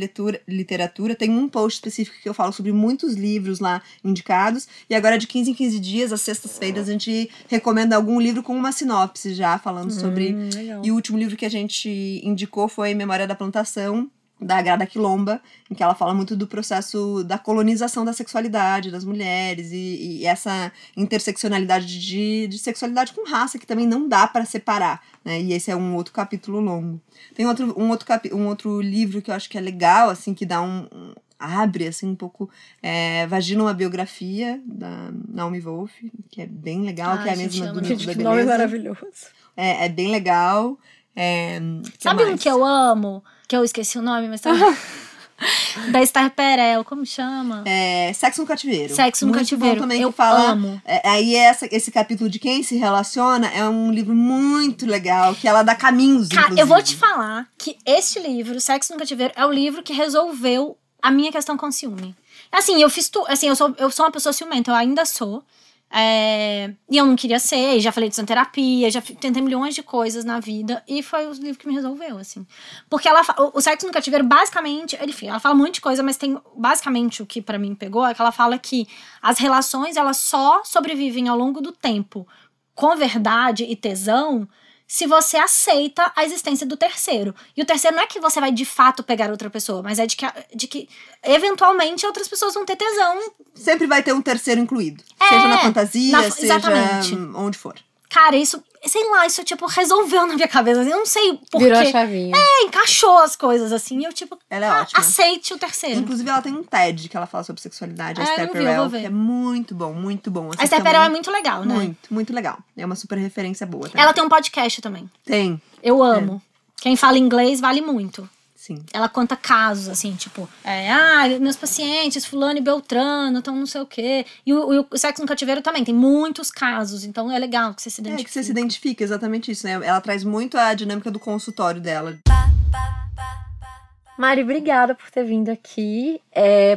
literatura. Tem um post específico que eu falo sobre muitos livros lá indicados. E agora, de 15 em 15 dias, às sextas-feiras, a gente recomenda algum livro com uma sinopse já, falando sobre... Legal. E o último livro que a gente indicou foi Memória da Plantação, da Grada Quilomba, em que ela fala muito do processo da colonização da sexualidade das mulheres e essa interseccionalidade de sexualidade com raça, que também não dá para separar, né? E esse é um outro capítulo longo. Tem um outro livro que eu acho que é legal, assim, que dá um abre, assim, um pouco Vagina uma Biografia, da Naomi Wolf, que é bem legal, que é a mesma do Mito da Beleza. Nome maravilhoso. É bem legal. Sabe um que eu amo? Que eu esqueci o nome, mas tá... Da Esther Perel, como chama? Sexo no Cativeiro. Sexo no Cativeiro. Também eu amo. Aí esse capítulo de Quem Se Relaciona é um livro muito legal, que ela dá caminhos, inclusive. Eu vou te falar que este livro, Sexo no Cativeiro, é o livro que resolveu a minha questão com ciúme. Assim, eu fiz tudo. Assim, eu sou uma pessoa ciumenta, eu ainda sou. E eu não queria ser, já falei de terapia, já tentei milhões de coisas na vida, e foi o livro que me resolveu, assim. Porque o Sexo no Cativeiro, basicamente, enfim, ela fala um monte de coisa, mas tem, basicamente, o que pra mim pegou é que ela fala que as relações, elas só sobrevivem ao longo do tempo com verdade e tesão se você aceita a existência do terceiro. E o terceiro não é que você vai de fato pegar outra pessoa, mas é de que eventualmente outras pessoas vão ter tesão. Sempre vai ter um terceiro incluído. Seja na fantasia, seja onde for. Cara, isso, sei lá, isso tipo resolveu na minha cabeça. Eu não sei por quê. Virou a chavinha. Encaixou as coisas assim. E eu tipo, ela é ótima. Aceite o terceiro. Inclusive ela tem um TED que ela fala sobre sexualidade, a Esther Perel, que é muito bom, muito bom. A Esther Perel é muito legal, né? Muito, muito legal. É uma super referência boa também. Ela tem um podcast também. Tem. Eu amo. Quem fala inglês vale muito. Sim. Ela conta casos, assim, tipo... meus pacientes, fulano e beltrano, então não sei o quê. E o Sexo no Cativeiro também, tem muitos casos. Então é legal que você se identifique. É, que você se identifique, exatamente isso, né? Ela traz muito a dinâmica do consultório dela. Mari, obrigada por ter vindo aqui.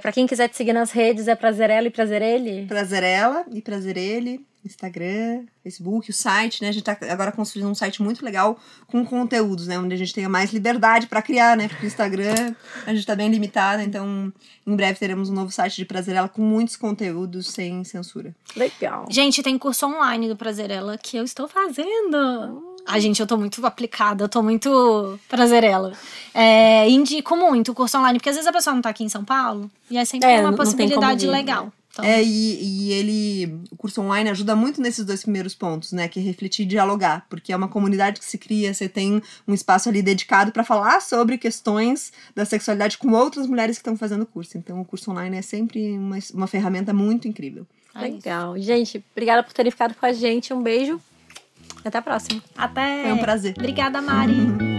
Pra quem quiser te seguir nas redes, é Prazerela e Prazerele? Prazerela e Prazerele. Instagram, Facebook, o site, né? A gente tá agora construindo um site muito legal com conteúdos, né? Onde a gente tenha mais liberdade pra criar, né? Porque o Instagram a gente tá bem limitada, então em breve teremos um novo site de Prazerela com muitos conteúdos sem censura. Legal. Gente, tem curso online do Prazerela que eu estou fazendo. Gente, eu tô muito aplicada, eu tô muito Prazerela. Indico muito o curso online, porque às vezes a pessoa não tá aqui em São Paulo e é sempre uma possibilidade legal. Então. O curso online ajuda muito nesses dois primeiros pontos, né, que é refletir e dialogar, porque é uma comunidade que se cria, você tem um espaço ali dedicado para falar sobre questões da sexualidade com outras mulheres que estão fazendo o curso, então o curso online é sempre uma ferramenta muito incrível. Legal, gente, obrigada por terem ficado com a gente, um beijo, até a próxima. Até! Foi um prazer. Obrigada, Mari.